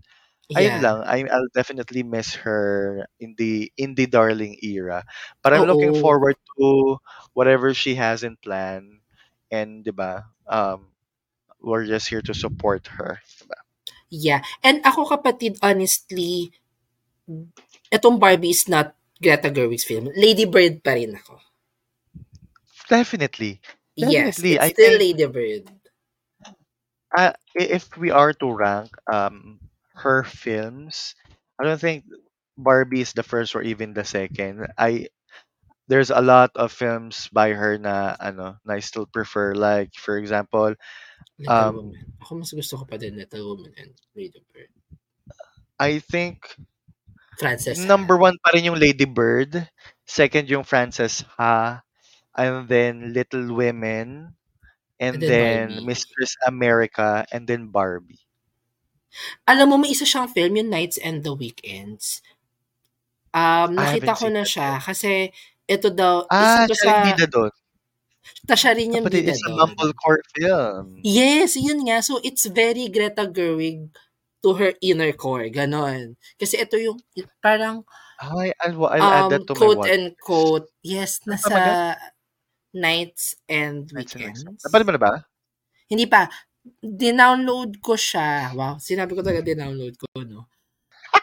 ayun Yeah. lang, I'll definitely miss her in the darling era. But I'm looking Oo. forward to whatever she has in plan, and 'di ba? We're just here to support her, 'di ba? Yeah. And ako kapatid, honestly, etong Barbie is not Greta Gerwig's film. Lady Bird pa rin ako. Definitely. Yes, Definitely. it's I still think Lady Bird. If we are to rank her films, I don't think Barbie is the first or even the second. I There's a lot of films by her na ano na I still prefer, like for example, Little um Women. Ako mas gusto ko pa din Little Women and Lady Bird. I think Frances Ha. number one pa rin yung Lady Bird, second yung Frances Ha, and then Little Women, And and then then Barbie. Mistress America, and then Barbie. Alam mo, may isa siyang film, yung Nights and the Weekends. I Nakita haven't ko seen na that siya yet. kasi ito daw, isa to Siya rin sa, bida doon. siya rin yung Kapatid, bida it's a doon. Mumblecore film. Yes, yun nga. So, it's very Greta Gerwig to her inner core. Ganon. Kasi ito yung parang I'll add that to my quote watch. and quote, yes, Ano pa ba yan? nasa Nights and Nights and Nights. Weekends. Napanood mo na ba? Hindi pa. Dinownload ko siya. Wow, sinabi ko talaga dinownload ko, no?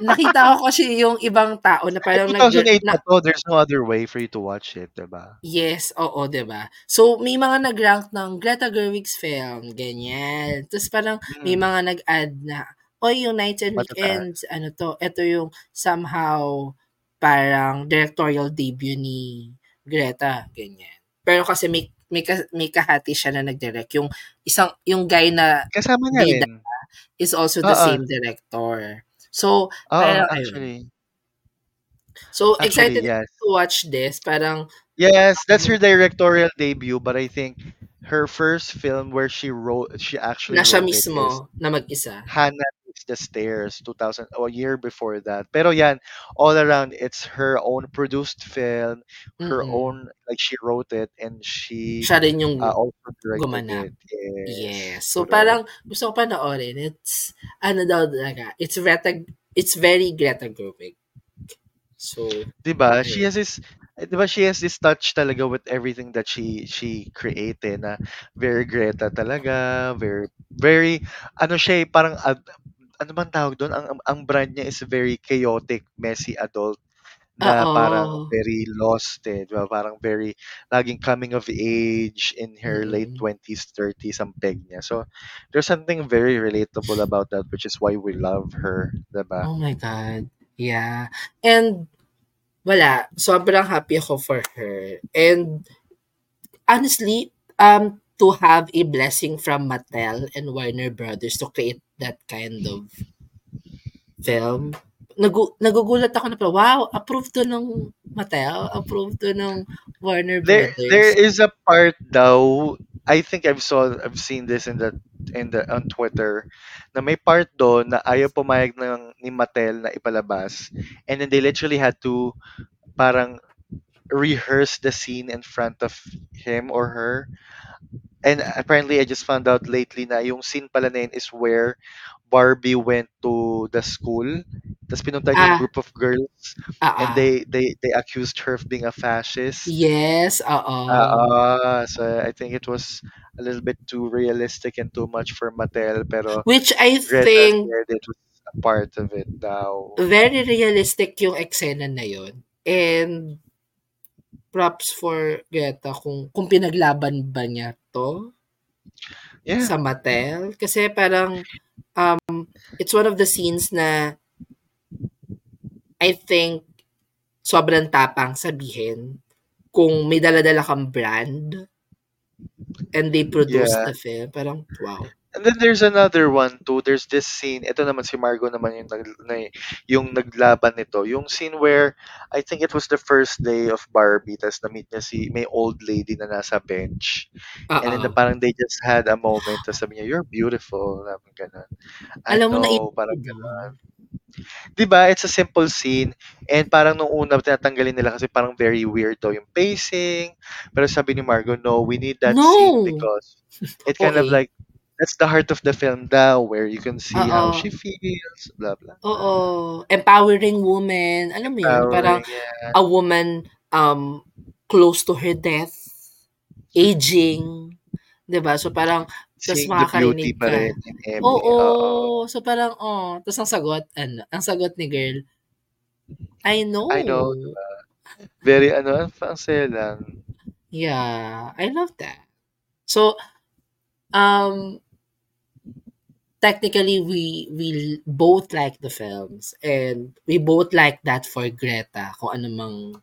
Nakita ko kasi yung ibang tao na Eh, parang 2008 na to. There's no other way for you to watch it, diba? yes, oo, 'di ba? So may mga nag-rank ng Greta Gerwig's film, ganyan. Tapos parang may Hmm. mga nag-add na, oy, yung Nights and Matatag. Weekends, ano to, ito yung somehow parang directorial debut ni Greta, ganyan. Pero kasi may kahati siya na nag-direct. Yung guy na Kasama niya bida rin. is also the Oo. same director. So, Oo, parang ayun. actually. So, Actually, excited yes. to watch this. Parang, Yes, that's her directorial debut, but I think her first film where she actually na siya wrote it is mismo na mag-isa. Hannah Takes the Stairs, 2000, or a year before that. Pero yan, all around, it's her own produced film, her Mm-mm. own, like she wrote it, and she Siya rin yung also directed gumanap. it. Yes, Yes. So correct. parang gusto ko panoorin. It's ano daw talaga. It's very Greta Gerwig. So, 'Di ba? She ayun. has this 'di ba she has this touch talaga with everything that she created na very Greta talaga, very very ano siya, eh, parang ano man tawag doon, ang brand niya is very chaotic, messy adult na parang Oo. very lost eh, 'di ba? Parang very laging coming of age in her late Mm-mm. 20s, 30s ang peg niya. So there's something very relatable about that, which is why we love her, 'di ba? Oh my God. Yeah. And wala, sobrang happy ako for her. And honestly, to have a blessing from Mattel and Warner Brothers to create that kind of film. Nagugulat ako na pala, wow, approved to ng Mattel, approved to ng Warner Brothers. There is a part daw, I think I've seen this on Twitter, na may part do na ayaw pumayag ni Mattel na ipalabas, and then they literally had to parang rehearse the scene in front of him or her. And apparently, I just found out lately na yung scene pala na yun is where Barbie went to the school. Tapos pinunta niya yung group of girls. And they accused her of being a fascist. Yes, so I think it was a little bit too realistic and too much for Mattel. Pero which I think it was a part of it now. Very realistic yung eksena na yun. And props for Greta kung pinaglaban ba niya to sa Mattel. Kasi parang it's one of the scenes na I think sobrang tapang sabihin kung may dala-dala kang brand and they produce the film. Parang wow. And then there's another one too. There's this scene. Ito naman si Margot naman yung naglaban nito. Yung scene where I think it was the first day of Barbie. Tapos na-meet niya may old lady na nasa bench. And then parang they just had a moment. Tapos sabi niya, you're beautiful. Ganun. Alam mo na ito. Parang ganun. Diba? It's a simple scene. And parang nung una, tinatanggalin nila kasi parang very weird daw yung pacing. Pero sabi ni Margot, no, we need that scene because it kind of like, that's the heart of the film daw, where you can see how she feels, blah, blah. Oo. Empowering woman. Alam mo yun? Parang a woman close to her death, aging, diba? So parang, seeing the beauty pa rin. Oo. So parang, Tapos ang sagot ni girl, I know. I know. Very, ang saya lang. Yeah. I love that. So, technically, we both like the films and we both like that for Greta. Kung anumang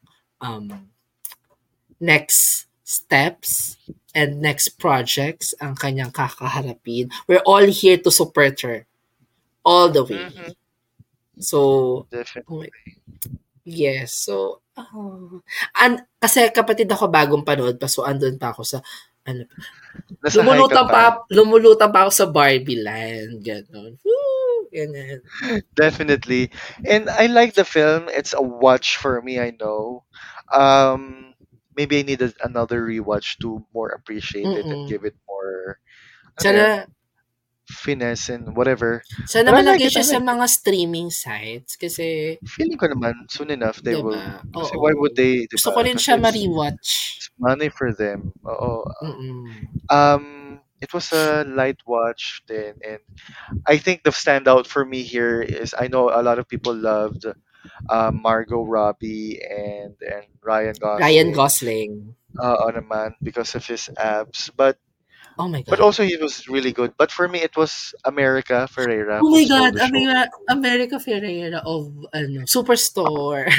next steps and next projects ang kanyang kakaharapin. We're all here to support her all the way. Mm-hmm. So, definitely. Yes. So, and kasi kapatid ako bagong panood pa, so andun pa ako sa lumulutang pa ako sa Barbie land. Ganun. Woo! Ganun. Definitely. And I like the film. It's a watch for me, I know. Maybe I need another rewatch to more appreciate it and give it more sana, finesse and whatever. Sana malagay siya sa mga streaming sites kasi feeling ko naman soon enough they will. Kasi why would they? Diba? Gusto ko rin siya ma-rewatch. It's money for them. Oo. It was a light watch then, and I think the standout for me here is I know a lot of people loved Margot Robbie and Ryan Gosling. Naman because of his abs, but oh my god. But also he was really good. But for me it was America Ferrera. Oh my god, America Ferrera of Superstore.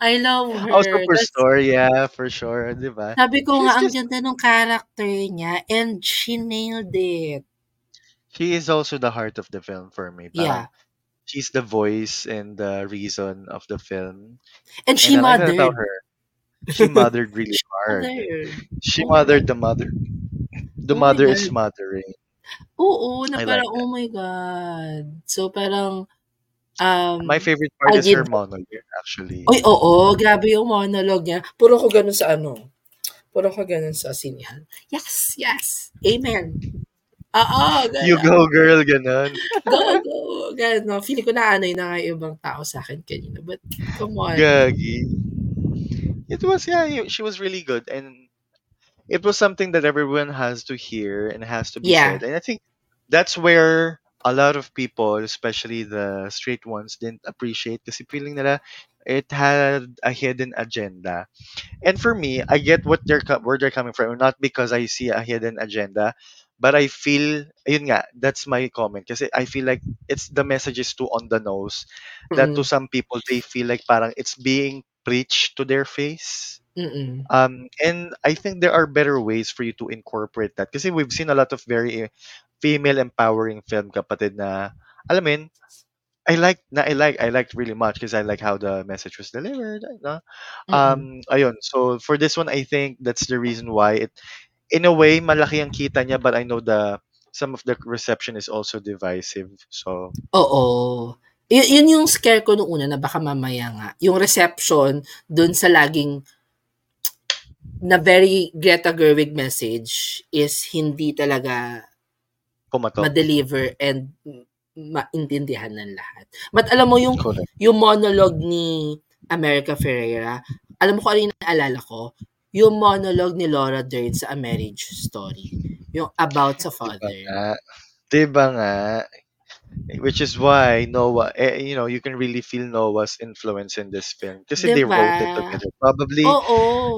I love her. Oh, Superstore, yeah, for sure, 'di ba? Sabi ko nga ang ganda ng character niya and she nailed it. She is also the heart of the film for me. Yeah. She's the voice and the reason of the film. And she mothered. She mothered really hard. She mothered the mother. The mother is mothering. Oo, na parang, like oh my god. So parang, my favorite part is her monologue, actually. Oy, oo, grabe yung monologue niya. Puro ko ganun sa sinihan. Yes, yes. Amen. Ganun. You go, girl, ganun. Go. Ganun. Feeling ko na anay na nga ibang tao sa akin kanina. But, come on. Gagi. It was, she was really good. And it was something that everyone has to hear and has to be said. And I think that's where a lot of people, especially the straight ones, didn't appreciate kasi feeling nila it had a hidden agenda. And for me, I get where they're coming from. Not because I see a hidden agenda, but I feel, ayun nga, that's my comment. Kasi I feel like it's the message is too on the nose. That to some people, they feel like parang it's being preached to their face. Mm-mm. And I think there are better ways for you to incorporate that. Kasi we've seen a lot of very female empowering film, kapatid, na alam mo yun, I liked really much because I like how the message was delivered. No? Ayun. So for this one, I think that's the reason why it, in a way, malaki ang kita niya, but I know the some of the reception is also divisive. So. Oo. Yun yung scare ko noong una na baka mamaya nga. Yung reception dun sa laging na very Greta Gerwig message is hindi talaga kumatok, ma-deliver and maintindihan ng lahat. But alam mo yung monologue ni America Ferrera, alam mo kung ano yung naalala ko, yung monologue ni Laura Dern sa A Marriage Story, yung about sa father. Diba nga? Which is why Noah, you know, you can really feel Noah's influence in this film. Kasi they wrote it together. Probably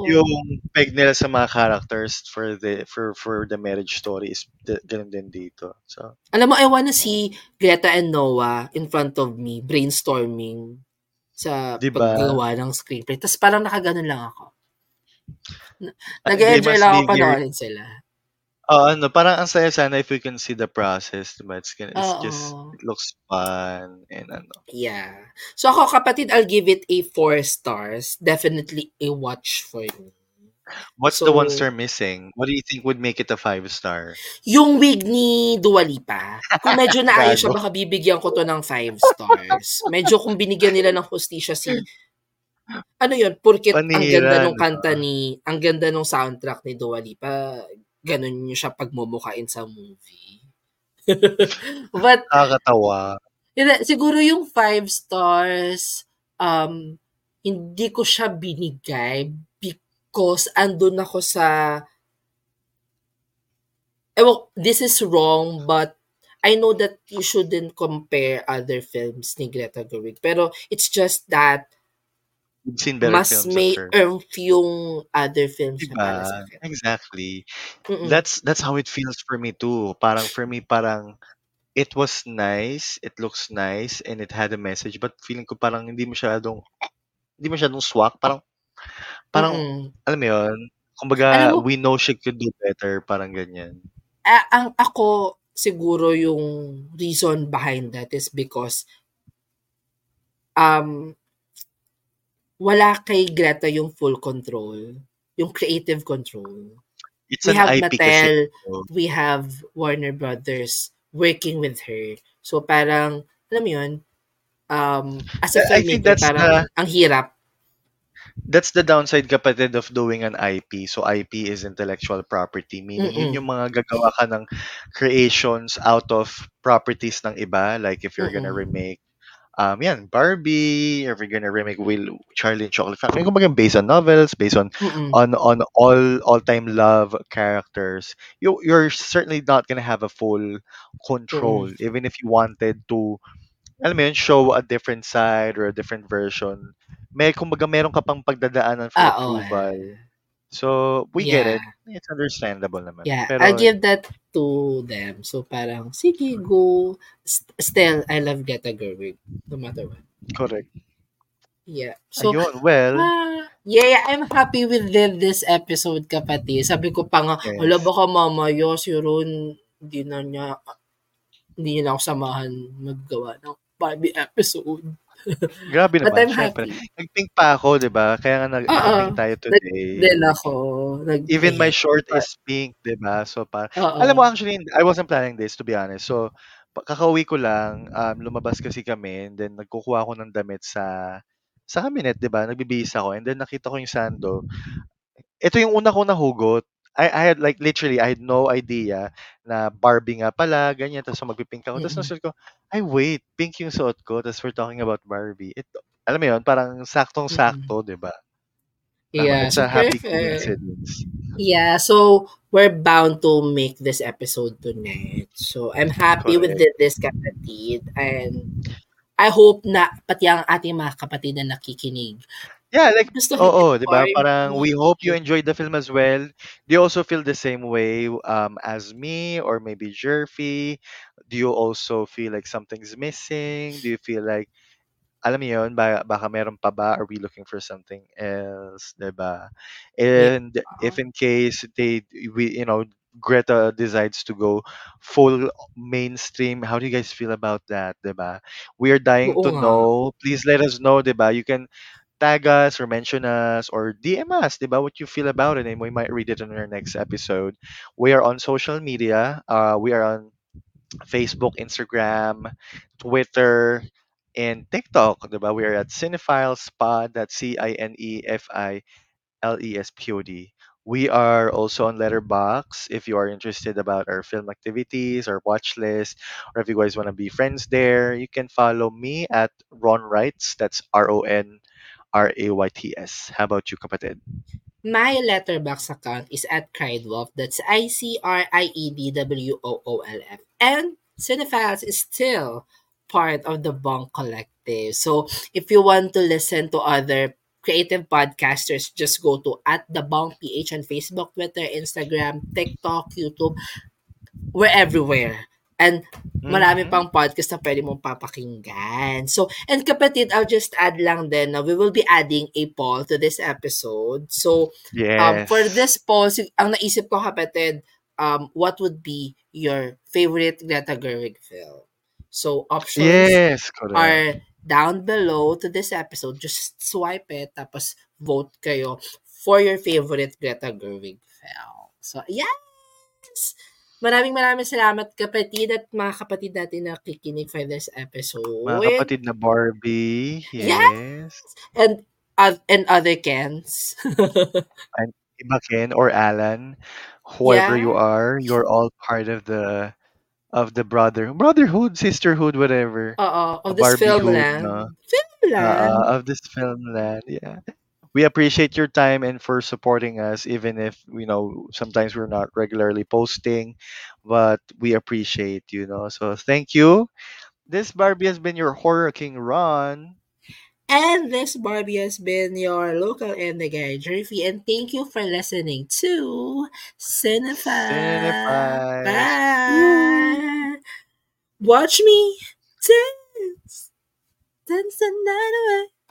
yung peg nila sa mga characters for the marriage story is ganun din dito. So, alam mo, I wanna see Greta and Noah in front of me brainstorming sa paggawa ng screenplay. Tapos parang nakaganon lang ako. Nag-enjoy lang ako panoorin sila. Parang ang saya sana if we can see the process, diba? It looks fun and Yeah. So ako, kapatid, I'll give it a 4 stars. Definitely a watch for me. What's the one star missing? What do you think would make it a 5 star? Yung wig ni Dua Lipa. Kung medyo naayos siya, baka bibigyan ko to ng 5 stars. Medyo kung binigyan nila ng hostisya si porket Panira, ang ganda nung kanta ang ganda nung soundtrack ni Dua Lipa, ganun niyo siya pagmumukain sa movie. But nakakatawa. Siguro yung 5 stars, hindi ko siya binigay because andun ako sa this is wrong, but I know that you shouldn't compare other films ni Greta Gerwig, pero it's just that mas may earth yung other films, diba? Na para sa akin. Exactly. Mm-mm. That's how it feels for me too. Parang it was nice, it looks nice, and it had a message, but feeling ko parang hindi masyadong swak, parang alam mo yun, kumbaga alam mo, we know she could do better, parang ganyan. Ang ako siguro yung reason behind that is because wala kay Greta yung full control, yung creative control. It's we have IP Mattel, we have Warner Brothers working with her. So parang, alam mo yun, as a filmmaker, parang ang hirap. That's the downside, kapatid, of doing an IP. So IP is intellectual property. Meaning, yun yung mga gagawa ka ng creations out of properties ng iba. Like if you're gonna remake Barbie, if we're gonna remake Charlie and Chocolate Factory, kumbaga based on novels, based on all-time love characters, you're certainly not gonna have a full control, even if you wanted to, alam mo yun, show a different side or a different version. Meron ka pang pagdadaanan for approval. So, we get it. It's understandable naman. Yeah, pero I'll give that to them. So, parang, sige, go. Still, I love Greta Gerwig, no matter what. Correct. Yeah. So, ayun, well. I'm happy with this episode, kapatid. Sabi ko pa nga, wala ba ka mamayo, si Ron, hindi na ako samahan maggawa ng Barbie episode. Grabe naman. But I'm happy. Nag-pink pa ako, diba? Kaya nga nag-pink tayo today. Even my short is pink, diba? So, alam mo, actually, I wasn't planning this, to be honest. So, kakauwi ko lang, lumabas kasi kami, and then nagkukuha ako ng damit sa cabinet, diba? Nagbibihis ako, and then nakita ko yung sando. Ito yung una ko nahugot. I had, like, literally, I had no idea na Barbie nga pala, ganyan, tapos magpipink ako. Tapos nasuot ko, ay, wait, pink yung suot ko, tapos we're talking about Barbie. It, alam mo yun, parang saktong-sakto, diba? Yeah. It's so a happy coincidence. Yeah, so we're bound to make this episode tonight. So I'm happy with this, kapatid. And I hope na pati ang ating mga kapatid na nakikinig. Yeah, like, diba? Parang, we hope you enjoyed the film as well. Do you also feel the same way as me or maybe Jerfy? Do you also feel like something's missing? Do you feel like, alam mo yun, baka meron pa ba? Are we looking for something else? Diba? And if in case they, we, you know, Greta decides to go full mainstream. How do you guys feel about that, 'di ba? We are dying to know. Please let us know, 'di ba? You can tag us or mention us or DM us, 'di ba? What you feel about it, and we might read it in our next episode. We are on social media. We are on Facebook, Instagram, Twitter, and TikTok, 'di ba? We are at Cinephilespod, that's Cinefilespod. We are also on Letterboxd if you are interested about our film activities, our watch list, or if you guys want to be friends there. You can follow me at Ron Writes. That's RonRayts. How about you, kapatid? My Letterboxd account is at Criedwolf. That's ICRIEDWOOLF. And Cinephiles is still part of the Bong Collective. So if you want to listen to other creative podcasters, just go to at the Bong PH on Facebook, Twitter, Instagram, TikTok, YouTube. We're everywhere. And marami pang podcast na pwede mong papakinggan. So, and kapatid, I'll just add lang din na we will be adding a poll to this episode. So, yes. For this poll, ang naisip ko, kapatid, what would be your favorite Greta Gerwig film? So, options are down below to this episode. Just swipe it, tapos vote kayo for your favorite Greta Gerwig film. So, yes! Maraming salamat, kapatid, at mga kapatid natin na kikinig for this episode. Mga kapatid na Barbie. Yes! And other Kens. And iba Ken or Alan. Whoever you are, you're all part of the brotherhood, sisterhood, whatever. Of this film land. Of this film land, yeah. We appreciate your time and for supporting us, even if, you know, sometimes we're not regularly posting, but we appreciate, you know. So thank you. This Barbie has been your Horror King, Ron. And this Barbie has been your local and the guy, Jervy. And thank you for listening to Cinefy. Bye. Watch me dance the night away.